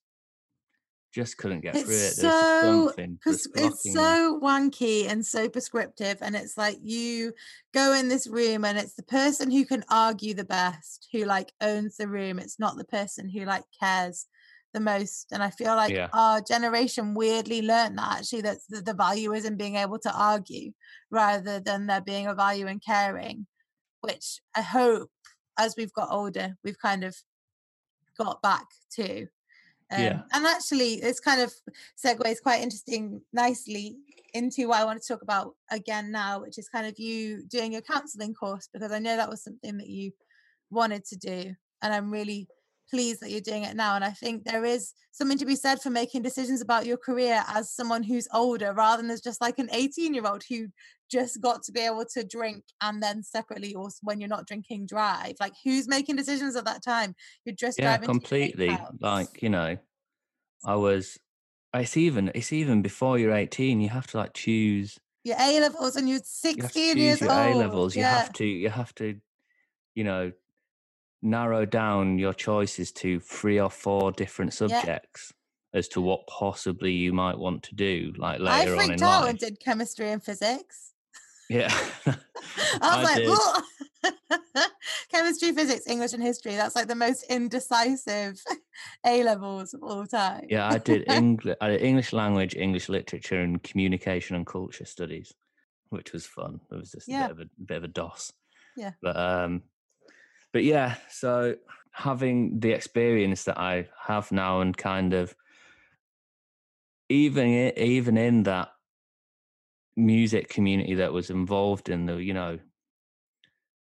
just couldn't get it's through it. So, pres- it's so wanky and so prescriptive. And it's like you go in this room and it's the person who can argue the best, who like owns the room. It's not the person who like cares the most. And I feel like yeah. our generation weirdly learned that actually that's the, the value is in being able to argue rather than there being a value in caring, which I hope as we've got older, we've kind of got back to. Um, yeah. And actually, this kind of segues quite interesting, nicely into what I want to talk about again now, which is kind of you doing your counselling course, because I know that was something that you wanted to do. And I'm really pleased that you're doing it now. And I think there is something to be said for making decisions about your career as someone who's older, rather than as just like an eighteen-year-old who just got to be able to drink and then separately, or when you're not drinking, drive. Like, who's making decisions at that time? You're just yeah, driving completely. Like, you know, I was. It's even. It's even before you're eighteen. You have to like choose your A levels, and you're sixteen you years your old. A levels. You yeah. have to. You have to. You know, narrow down your choices to three or four different subjects yeah. as to what possibly you might want to do. Like later on in life, I freaked out and did chemistry and physics. Yeah, I was I like, "Whoa!" Chemistry, physics, English, and history—that's like the most indecisive A levels of all time. Yeah, I did English, I did English language, English literature, and communication and culture studies, which was fun. It was just yeah. a bit of a bit of a DOS. Yeah, but um. But yeah, so having the experience that I have now, and kind of even even in that music community that was involved in the, you know,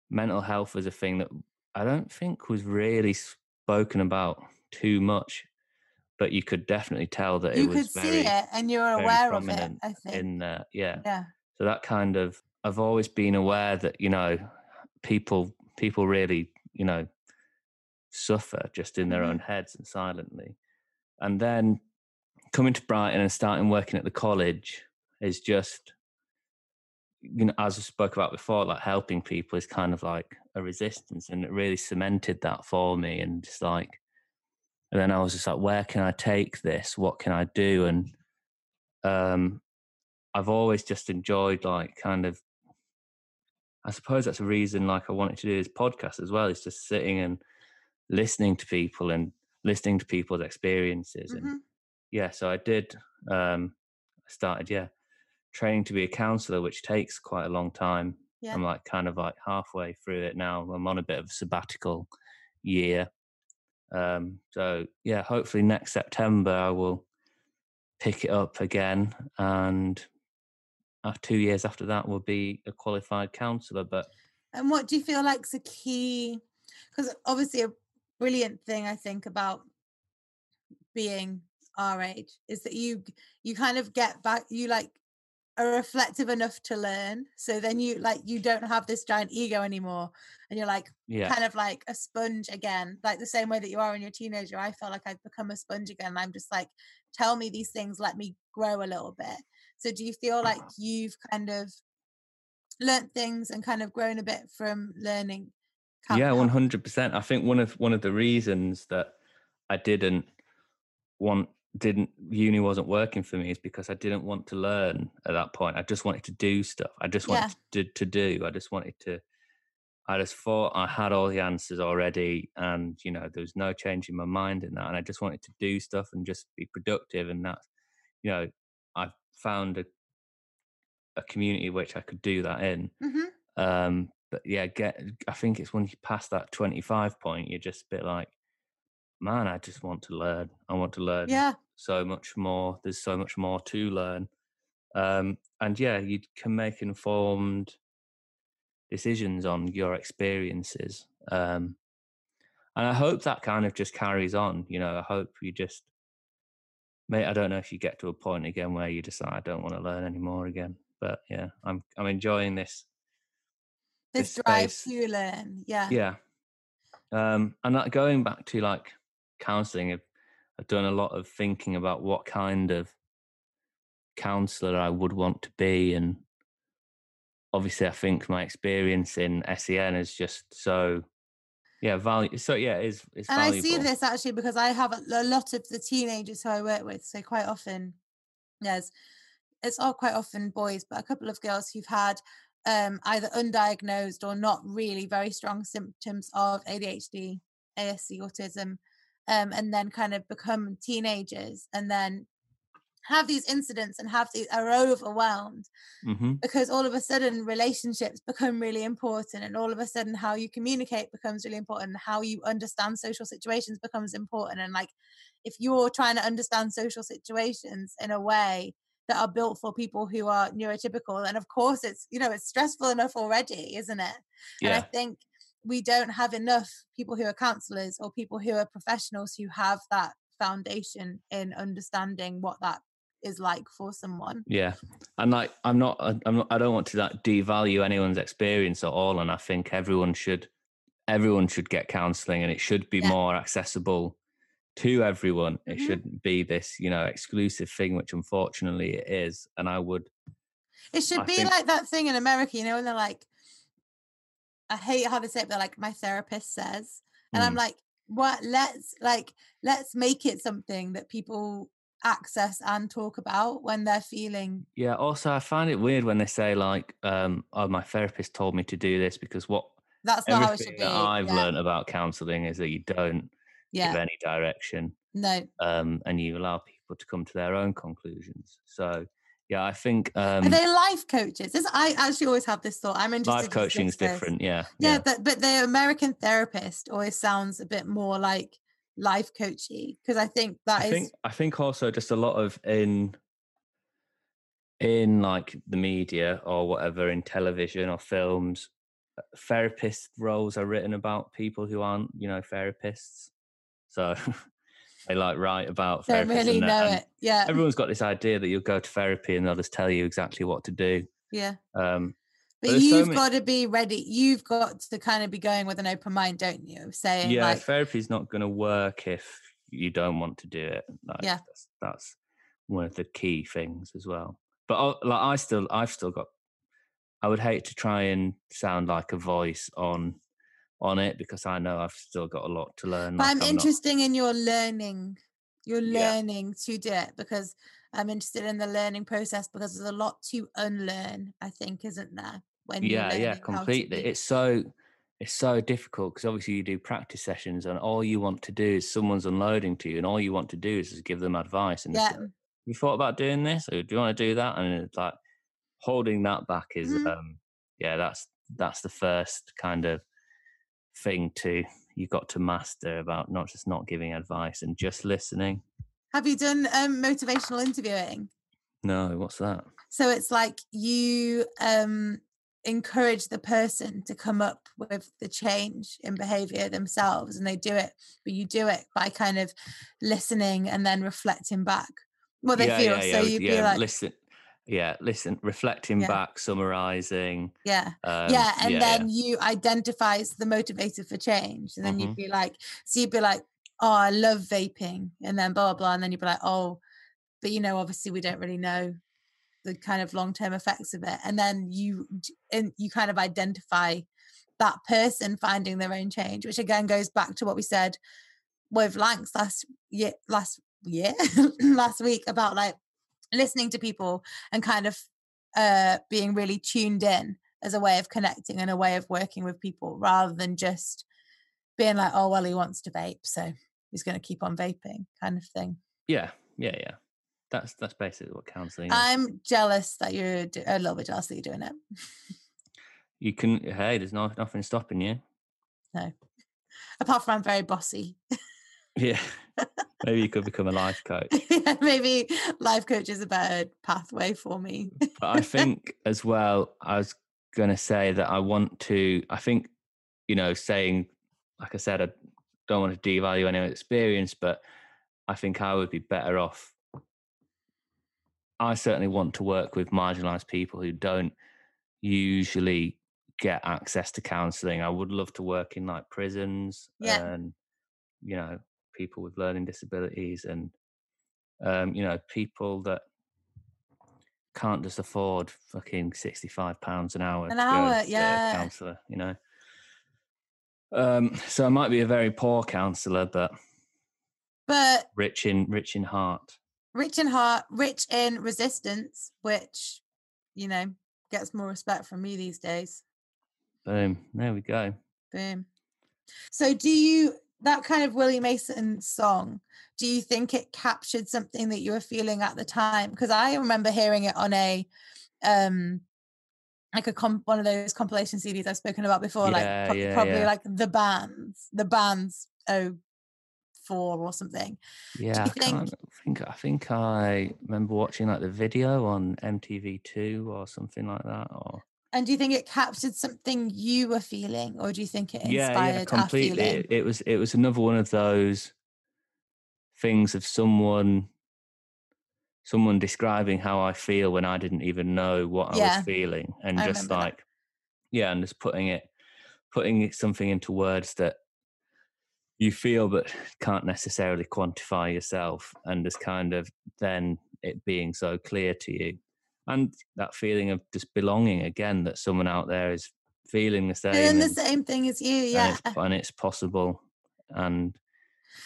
mental health was a thing that I don't think was really spoken about too much, but you could definitely tell that it was very, you could see it and you're aware of it, I think. In the, yeah. yeah. So that kind of, I've always been aware that, you know, people... people really, you know, suffer just in their own heads and silently. And then coming to Brighton and starting working at the college is just, you know, as I spoke about before, like helping people is kind of like a resistance, and it really cemented that for me. And just like, and then I was just like, where can I take this? What can I do? And um, I've always just enjoyed like kind of, I suppose that's a reason like I wanted to do this podcast as well, is just sitting and listening to people and listening to people's experiences. Mm-hmm. And yeah, so I did, um, I started, yeah, training to be a counsellor, which takes quite a long time. Yeah. I'm like kind of like halfway through it now. I'm on a bit of a sabbatical year. Um, so yeah, hopefully next September I will pick it up again, and Uh, two years after that will be a qualified counsellor. But and what do you feel like's a key? Because obviously a brilliant thing I think about being our age is that you you kind of get back, you like are reflective enough to learn. So then you like you don't have this giant ego anymore, and you're like yeah. kind of like a sponge again, like the same way that you are when you're a teenager. I felt like I've become a sponge again. I'm just like, tell me these things, let me grow a little bit. So do you feel like you've kind of learnt things and kind of grown a bit from learning? Yeah, one hundred percent. I think one of one of the reasons that I didn't want, didn't, uni wasn't working for me is because I didn't want to learn at that point. I just wanted to do stuff. I just wanted yeah. to, to do. I just wanted to, I just thought I had all the answers already, and, you know, there was no change in my mind in that. And I just wanted to do stuff and just be productive. And that, you know, I've found a, a community which I could do that in. Mm-hmm. Um, but yeah, get, I think it's when you pass that twenty-five point, you're just a bit like, man, I just want to learn. I want to learn yeah. so much more. There's so much more to learn. Um, and yeah, you can make informed decisions on your experiences. Um, and I hope that kind of just carries on. You know, I hope you just, mate, I don't know if you get to a point again where you decide I don't want to learn anymore again. But yeah, I'm I'm enjoying this. This, this drive space. To learn, yeah. Yeah. Um, and that going back to like counselling, I've, I've done a lot of thinking about what kind of counsellor I would want to be. And obviously I think my experience in S E N is just so, yeah, value. So yeah, it is, it's valuable. And I see this actually because I have a lot of the teenagers who I work with. So quite often, yes, it's all quite often boys, but a couple of girls who've had um, either undiagnosed or not really very strong symptoms of A D H D, A S C, autism, um, and then kind of become teenagers and then have these incidents and have these are overwhelmed mm-hmm. because all of a sudden relationships become really important, and all of a sudden how you communicate becomes really important, how you understand social situations becomes important. And like if you're trying to understand social situations in a way that are built for people who are neurotypical, and of course it's, you know, it's stressful enough already, isn't it? Yeah. And I think we don't have enough people who are counselors or people who are professionals who have that foundation in understanding what that is like for someone. Yeah. And like I'm not I'm not I don't want to like devalue anyone's experience at all, and I think everyone should everyone should get counseling, and it should be yeah. more accessible to everyone. It mm-hmm. shouldn't be this, you know, exclusive thing, which unfortunately it is. And I would It should I be think... like that thing in America, you know, when they're like, I hate how they say it, but like, my therapist says. And mm. I'm like, what? Let's like let's make it something that people access and talk about when they're feeling. Yeah. Also, I find it weird when they say like, um, "Oh, my therapist told me to do this," because what that's not how it should be. That I've yeah. learned about counselling is that you don't yeah. give any direction. No. Um, and you allow people to come to their own conclusions. So. Yeah, I think... Um, Are they life coaches? This, I actually always have this thought. I'm interested. Life coaching is different, yeah. Yeah, yeah. But, but the American therapist always sounds a bit more like life coachy, because I think that I is... Think, I think also just a lot of in, in like the media or whatever, in television or films, therapist roles are written about people who aren't, you know, therapists. So... They like write about therapists. They really know it. Yeah. Everyone's got this idea that you'll go to therapy and they'll just tell you exactly what to do. Yeah. Um, but, but you've so got to be ready. You've got to kind of be going with an open mind, don't you? Saying yeah, like, therapy's not going to work if you don't want to do it. Like, yeah. That's, that's one of the key things as well. But I, like I still, I've still got. I would hate to try and sound like a voice on. on it, because I know I've still got a lot to learn. But like I'm, I'm interested not... in your learning. You're learning yeah. to do it, because I'm interested in the learning process, because there's a lot to unlearn, I think, isn't there? When yeah, yeah, completely. It's so it's so difficult, because obviously you do practice sessions and all you want to do is someone's unloading to you, and all you want to do is just give them advice. And yeah. Have you thought about doing this? Or do you want to do that? And it's like holding that back is, mm-hmm. um, yeah, that's that's the first kind of thing to you've got to master about not just not giving advice and just listening. Have you done um motivational interviewing? No, what's that? So it's like you um encourage the person to come up with the change in behavior themselves, and they do it, but you do it by kind of listening and then reflecting back what they yeah, feel. Yeah, so yeah, you'd yeah, be like listen Yeah, listen, reflecting yeah. back, summarising. Yeah, um, yeah, and yeah, then yeah. you identify as the motivator for change. And then mm-hmm. you'd be like, so you'd be like, oh, I love vaping. And then blah, blah, blah. And then you'd be like, oh, but you know, obviously we don't really know the kind of long-term effects of it. And then you, and you kind of identify that person finding their own change, which again goes back to what we said with Lanx last year, last year, last week about like, listening to people and kind of uh, being really tuned in as a way of connecting and a way of working with people, rather than just being like, oh, well, he wants to vape, so he's going to keep on vaping kind of thing. Yeah, yeah, yeah. That's that's basically what counselling is. I'm jealous that you're do- a little bit jealous that you're doing it. You can, hey, there's no, nothing stopping you. No. Apart from I'm very bossy. Yeah. Maybe you could become a life coach. Yeah, maybe life coach is a better pathway for me. But I think as well, I was going to say that I want to, I think, you know, saying, like I said, I don't want to devalue anyone's experience, but I think I would be better off. I certainly want to work with marginalised people who don't usually get access to counselling. I would love to work in like prisons yeah. and, you know, people with learning disabilities and, um, you know, people that can't just afford fucking sixty-five pounds an hour. An hour, yeah. Counselor, you know. Um, so I might be a very poor counselor, but but rich in rich in heart, rich in heart, rich in resistance, which you know gets more respect from me these days. Boom! There we go. Boom. So, do you that kind of Willie Mason song? Do you think it captured something that you were feeling at the time? Because I remember hearing it on a um. like a comp, one of those compilation C Ds I've spoken about before, yeah, like pro- yeah, probably yeah. like the bands, the bands oh four or something. Yeah, I think... I think I think I remember watching like the video on M T V two or something like that. Or and do you think it captured something you were feeling, or do you think it inspired? Yeah, yeah, completely. Our feeling? It, it was it was another one of those things of someone. Someone describing how I feel when I didn't even know what yeah. I was feeling, and I just like, that. yeah, and just putting it, putting it something into words that you feel but can't necessarily quantify yourself, and just kind of then it being so clear to you, and that feeling of just belonging again, that someone out there is feeling the same, feeling the and, same thing as you, yeah, and it's, and it's possible, and.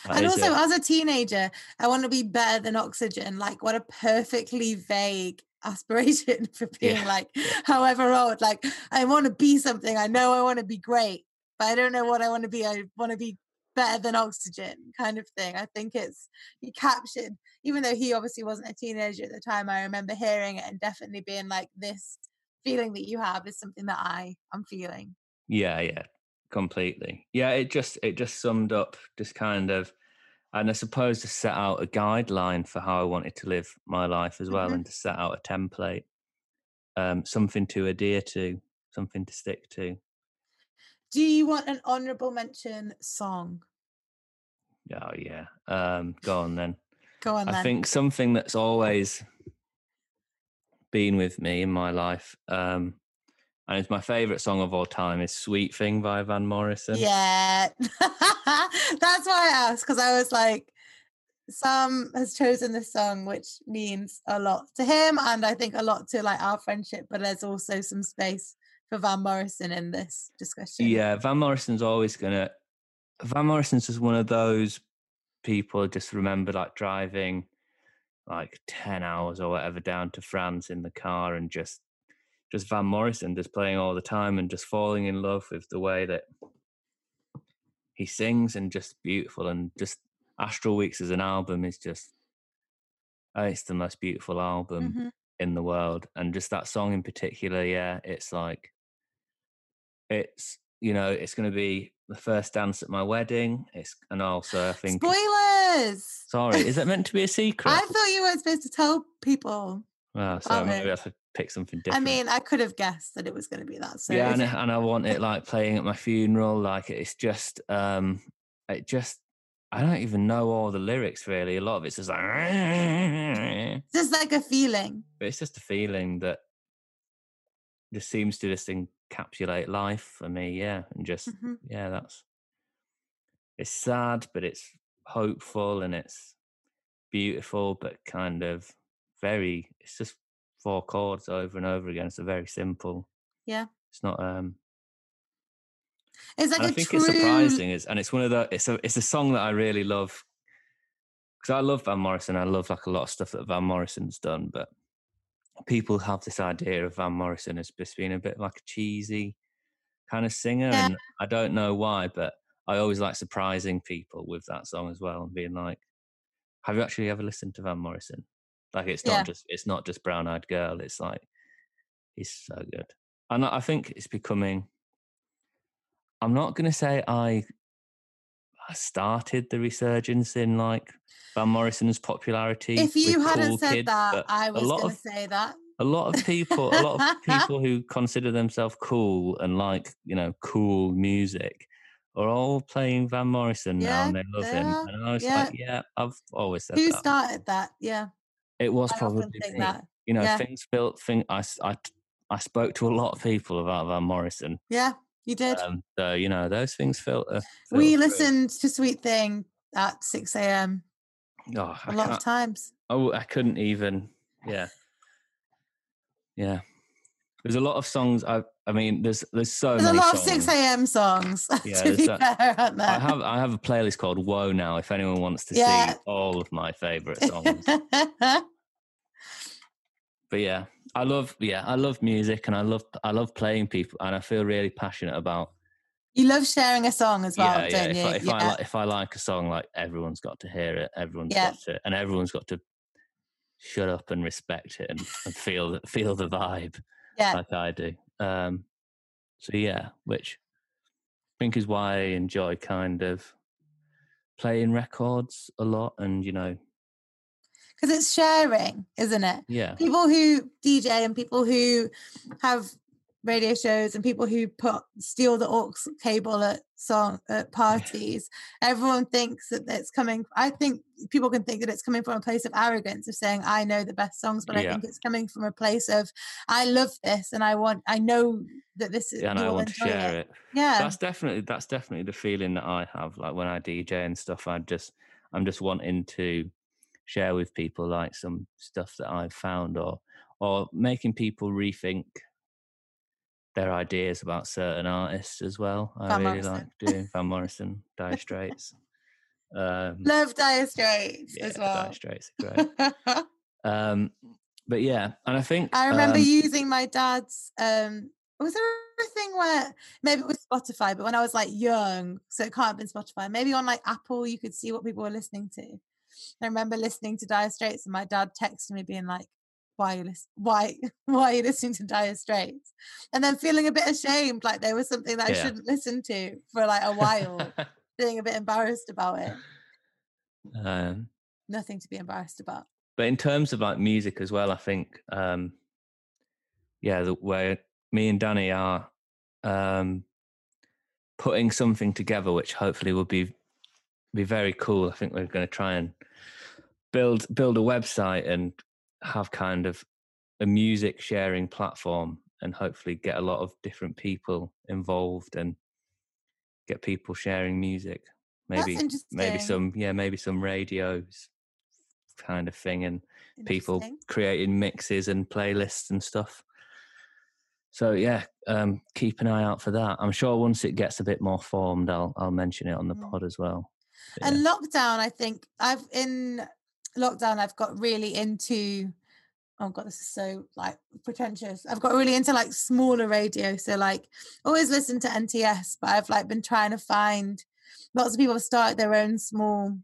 That and also, it. as a teenager, I want to be better than Oxygen. Like, what a perfectly vague aspiration for being yeah. like, however old. Like, I want to be something. I know I want to be great, but I don't know what I want to be. I want to be better than Oxygen, kind of thing. I think it's he captured, even though he obviously wasn't a teenager at the time. I remember hearing it and definitely being like, this feeling that you have is something that I am feeling. Yeah, yeah. Completely. Yeah, it just it just summed up just kind of, and I suppose to set out a guideline for how I wanted to live my life as well, mm-hmm. and to set out a template, um, something to adhere to, something to stick to. Do you want an honourable mention song? Oh, yeah. Um, go on then. Go on then. I think something that's always been with me in my life, um, and it's my favourite song of all time, is Sweet Thing by Van Morrison. Yeah. That's why I asked, because I was like, Sam has chosen this song, which means a lot to him, and I think a lot to like our friendship, but there's also some space for Van Morrison in this discussion. Yeah, Van Morrison's always going to... Van Morrison's just one of those people, just remember like driving like ten hours or whatever down to France in the car, and just... just Van Morrison just playing all the time, and just falling in love with the way that he sings, and just beautiful, and just Astral Weeks as an album is just oh, it's the most beautiful album mm-hmm. in the world, and just that song in particular, yeah, it's like it's you know it's going to be the first dance at my wedding. It's and also I think spoilers. Sorry, is that meant to be a secret? I thought you weren't supposed to tell people. Well, so maybe we have to pick something different. I mean, I could have guessed that it was going to be that. So yeah, and, it, and I want it like playing at my funeral. Like it's just, um, it just, I don't even know all the lyrics really. A lot of it's just like, it's just like a feeling. But it's just a feeling that just seems to just encapsulate life for me. Yeah, and just mm-hmm. yeah, that's. It's sad, but it's hopeful, and it's beautiful, but kind of. Very, it's just four chords over and over again. It's a very simple. Yeah. It's not. Um, it's like a I think true... it's surprising, is and it's one of the. It's a. It's a song that I really love because I love Van Morrison. I love like a lot of stuff that Van Morrison's done, but people have this idea of Van Morrison as just being a bit like a cheesy kind of singer, yeah. and I don't know why, but I always like surprising people with that song as well, and being like, "Have you actually ever listened to Van Morrison?" Like it's not yeah. just it's not just Brown Eyed Girl. It's like he's so good, and I think it's becoming. I'm not going to say I, I started the resurgence in like Van Morrison's popularity. If you hadn't cool said kids, that, I was going to say that a lot of people, a lot of people who consider themselves cool and like you know cool music, are all playing Van Morrison yeah, now and they love they him. Are. And I was yeah. like, yeah, I've always said who that. Who started that? Yeah. It was I probably, you know, yeah. things built. Thing I, I, I spoke to a lot of people about Van Morrison. Yeah, you did. Um, so you know, those things filter. We listened through. to Sweet Thing at six a.m. Oh, a I lot of times. Oh, I couldn't even. Yeah, Yeah. There's a lot of songs. I I mean, there's there's so there's many songs. There's a lot of six a m songs. Yeah, to be fair, aren't there? I have I have a playlist called Whoa Now. If anyone wants to yeah. see all of my favourite songs. But yeah, I love yeah I love music, and I love I love playing people, and I feel really passionate about. You love sharing a song as well, yeah, don't yeah. If, you? If yeah. I like, if I like a song, like everyone's got to hear it. Everyone's yeah. got to, and everyone's got to shut up and respect it, and, and feel feel the vibe. Yeah. Like I do. Um, so yeah, which I think is why I enjoy kind of playing records a lot, and you know, because it's sharing, isn't it? Yeah. People who D J and people who have radio shows and people who put steal the aux cable at song at parties. Yeah. Everyone thinks that it's coming. I think people can think that it's coming from a place of arrogance of saying I know the best songs, but yeah. I think it's coming from a place of I love this and I want. I know that this is. Yeah, and I want to share it. it. Yeah, that's definitely that's definitely the feeling that I have. Like when I D J and stuff, I just I'm just wanting to share with people like some stuff that I've found, or or making people rethink their ideas about certain artists as well. I Van really Morrison. like doing Van Morrison, Dire Straits. Um, Love Dire Straits yeah, as well. Dire Straits are great. um, but yeah, and I think... I remember um, using my dad's... Um, was there a thing where... Maybe it was Spotify, but when I was like young, so it can't have been Spotify. Maybe on like Apple, you could see what people were listening to. I remember listening to Dire Straits and my dad texted me being like, Why are, you listen- why, why are you listening to Dire Straits? And then feeling a bit ashamed, like there was something that I yeah. shouldn't listen to for like a while, feeling a bit embarrassed about it. Um, Nothing to be embarrassed about. But in terms of like music as well, I think, um, yeah, the way me and Danny are um, putting something together, which hopefully will be be very cool. I think we're going to try and build build a website and have kind of a music sharing platform, and hopefully get a lot of different people involved and get people sharing music. Maybe maybe some yeah maybe some radios kind of thing, and people creating mixes and playlists and stuff. So yeah, um, keep an eye out for that. I'm sure once it gets a bit more formed, I'll I'll mention it on the mm. pod as well. But, and yeah. lockdown, I think I've in. Lockdown, I've got really into, oh God, this is so like pretentious. I've got really into like smaller radio. So like always listen to N T S, but I've like been trying to find, lots of people have started their own small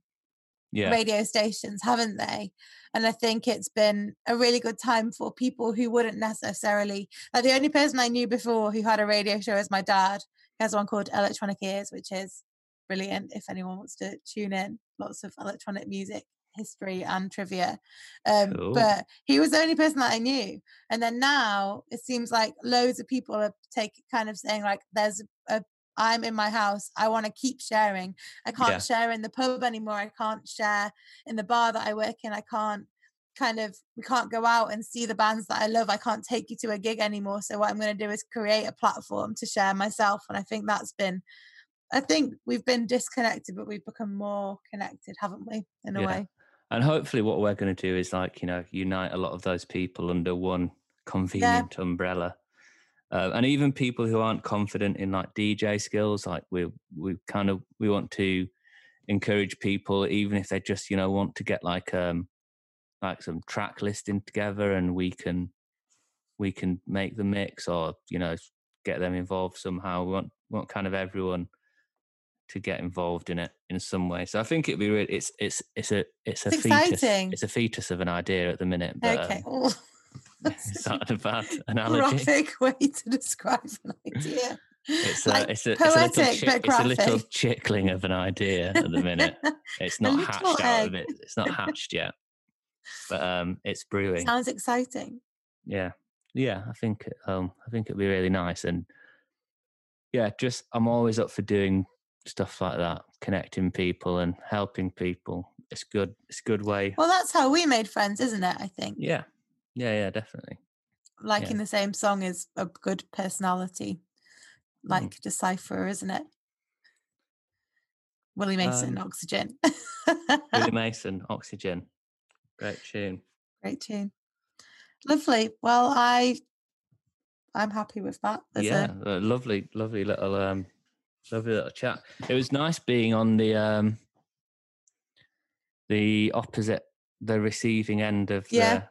yeah. radio stations, haven't they? And I think it's been a really good time for people who wouldn't necessarily, like the only person I knew before who had a radio show is my dad. He has one called Electronic Ears, which is brilliant if anyone wants to tune in. Lots of electronic music, history and trivia, um cool. but he was the only person that I knew. And then now it seems like loads of people are taking kind of saying like there's a I'm in my house, I want to keep sharing. I can't yeah. share in the pub anymore, I can't share in the bar that I work in, I can't kind of we can't go out and see the bands that I love, I can't take you to a gig anymore. So what I'm going to do is create a platform to share myself. And I think that's been I think we've been disconnected, but we've become more connected, haven't we, in a yeah. way. And hopefully what we're going to do is like, you know, unite a lot of those people under one convenient yeah. umbrella. Uh, and even people who aren't confident in like D J skills, like we we kind of, we want to encourage people, even if they just, you know, want to get like, um, like some track listing together, and we can, we can make the mix, or, you know, get them involved somehow. We want, want kind of everyone to get involved in it in some way. So I think it'd be really it's it's it's a it's, it's a exciting. fetus it's a fetus of an idea at the minute. But, okay, um, is that a bad analogy? Graphic way to describe an idea. It's a like it's a, poetic, it's a little chick, it's a little chickling of an idea at the minute. It's not hatched egg. out of it. It's not hatched yet, but um, it's brewing. Sounds exciting. Yeah, yeah. I think um, I think it'd be really nice, and yeah, just I'm always up for doing stuff like that, connecting people and helping people. It's good. It's a good way. Well, that's how we made friends, isn't it? I think. Yeah. Yeah. Yeah. Definitely. Liking yeah. the same song is a good personality, like mm. decipher, isn't it? Willy Mason, um, Oxygen. Willy Mason, Oxygen. Great tune. Great tune. Lovely. Well, I I'm happy with that. There's yeah, a... a lovely, lovely little, um, lovely little chat. It was nice being on the um, the opposite, the receiving end of yeah. the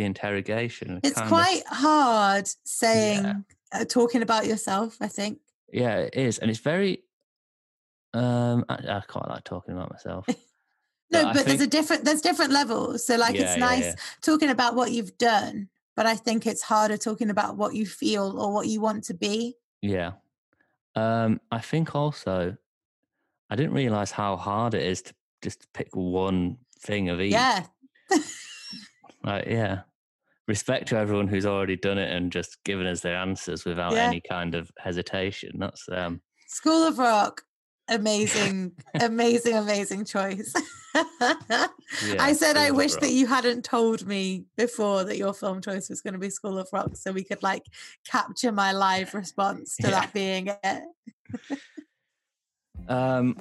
the interrogation. It's kind quite of... hard saying, yeah. uh, talking about yourself. I think. Yeah, it is, and it's very. Um, I, I quite like talking about myself. No, but, but think... there's a different, there's different levels. So like, yeah, it's nice yeah, yeah. talking about what you've done, but I think it's harder talking about what you feel or what you want to be. Yeah. Um, I think also, I didn't realise how hard it is to just pick one thing of each. Yeah. Like, yeah. Respect to everyone who's already done it and just given us their answers without yeah. any kind of hesitation. That's um. School of Rock. Amazing, amazing, amazing choice. yeah, I said School I wish Rock. That you hadn't told me before that your film choice was going to be School of Rock so we could like capture my live response to yeah. that being it. um.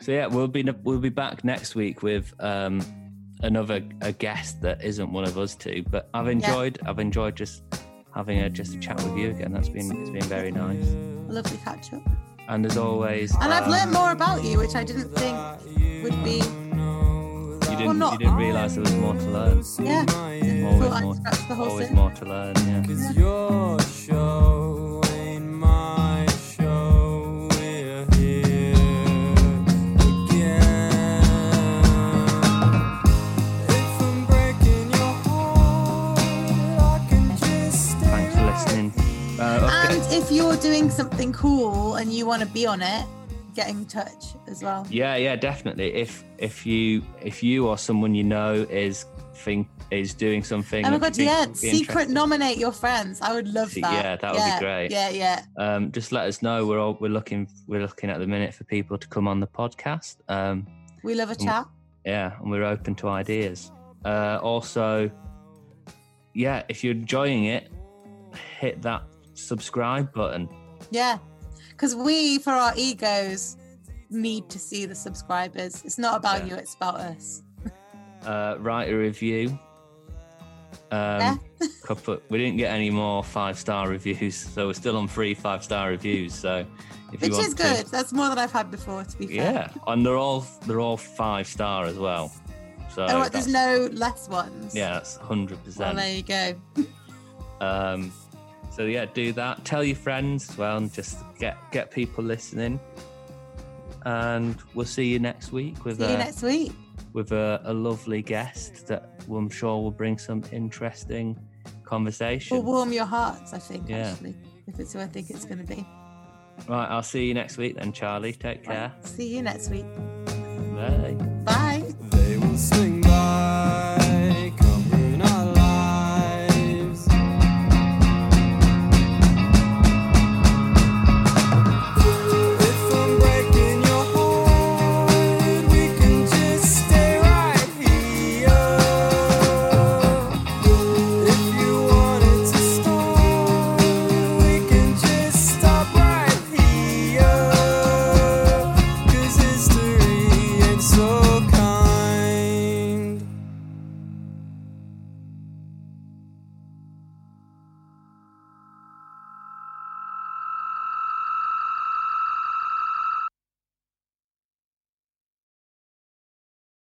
So yeah, we'll be we'll be back next week with um another a guest that isn't one of us two. But I've enjoyed yeah. I've enjoyed just having a just a chat with you again. That's been it's been very nice. Lovely catch up. And as always... And um, I've learned more about you, which I didn't think would be... You didn't, well, not, you didn't realise there was more to learn. Yeah. Always, I more, the whole always more to learn, yeah. Because your show ain't my show, we're here again. If I'm breaking your heart, I can just stay. Thanks for listening. Uh, okay. And if you're doing something cool and you want to be on it, get in touch as well. Yeah, yeah, definitely. If if you if you or someone you know is think is doing something. Oh my god, yeah! Secret nominate your friends. I would love that. Yeah, that would yeah, be great. Yeah, yeah. Um, just let us know. We're all we're looking we're looking at the minute for people to come on the podcast. Um, we love a chat. We, yeah, and we're open to ideas. Uh, also, yeah, if you're enjoying it, hit that subscribe button, yeah, because we for our egos need to see the subscribers. It's not about yeah. you, it's about us. Uh write a review. um yeah. Couple, we didn't get any more five star reviews, so we're still on three five star reviews, so if you which want is good to, that's more than I've had before, to be fair. Yeah, and they're all they're all five star as well, so oh, what, there's no less ones. Yeah, that's one hundred percent. Well, there you go. um So yeah, do that. Tell your friends as well, and just get get people listening. And we'll see you next week with see a, you next week with a, a lovely guest that I'm sure will bring some interesting conversation. Will warm your hearts, I think. Yeah. Actually, if it's who I think it's going to be. Right, I'll see you next week then, Charlie. Take care. Right. See you next week. Bye. Bye. They will swing by.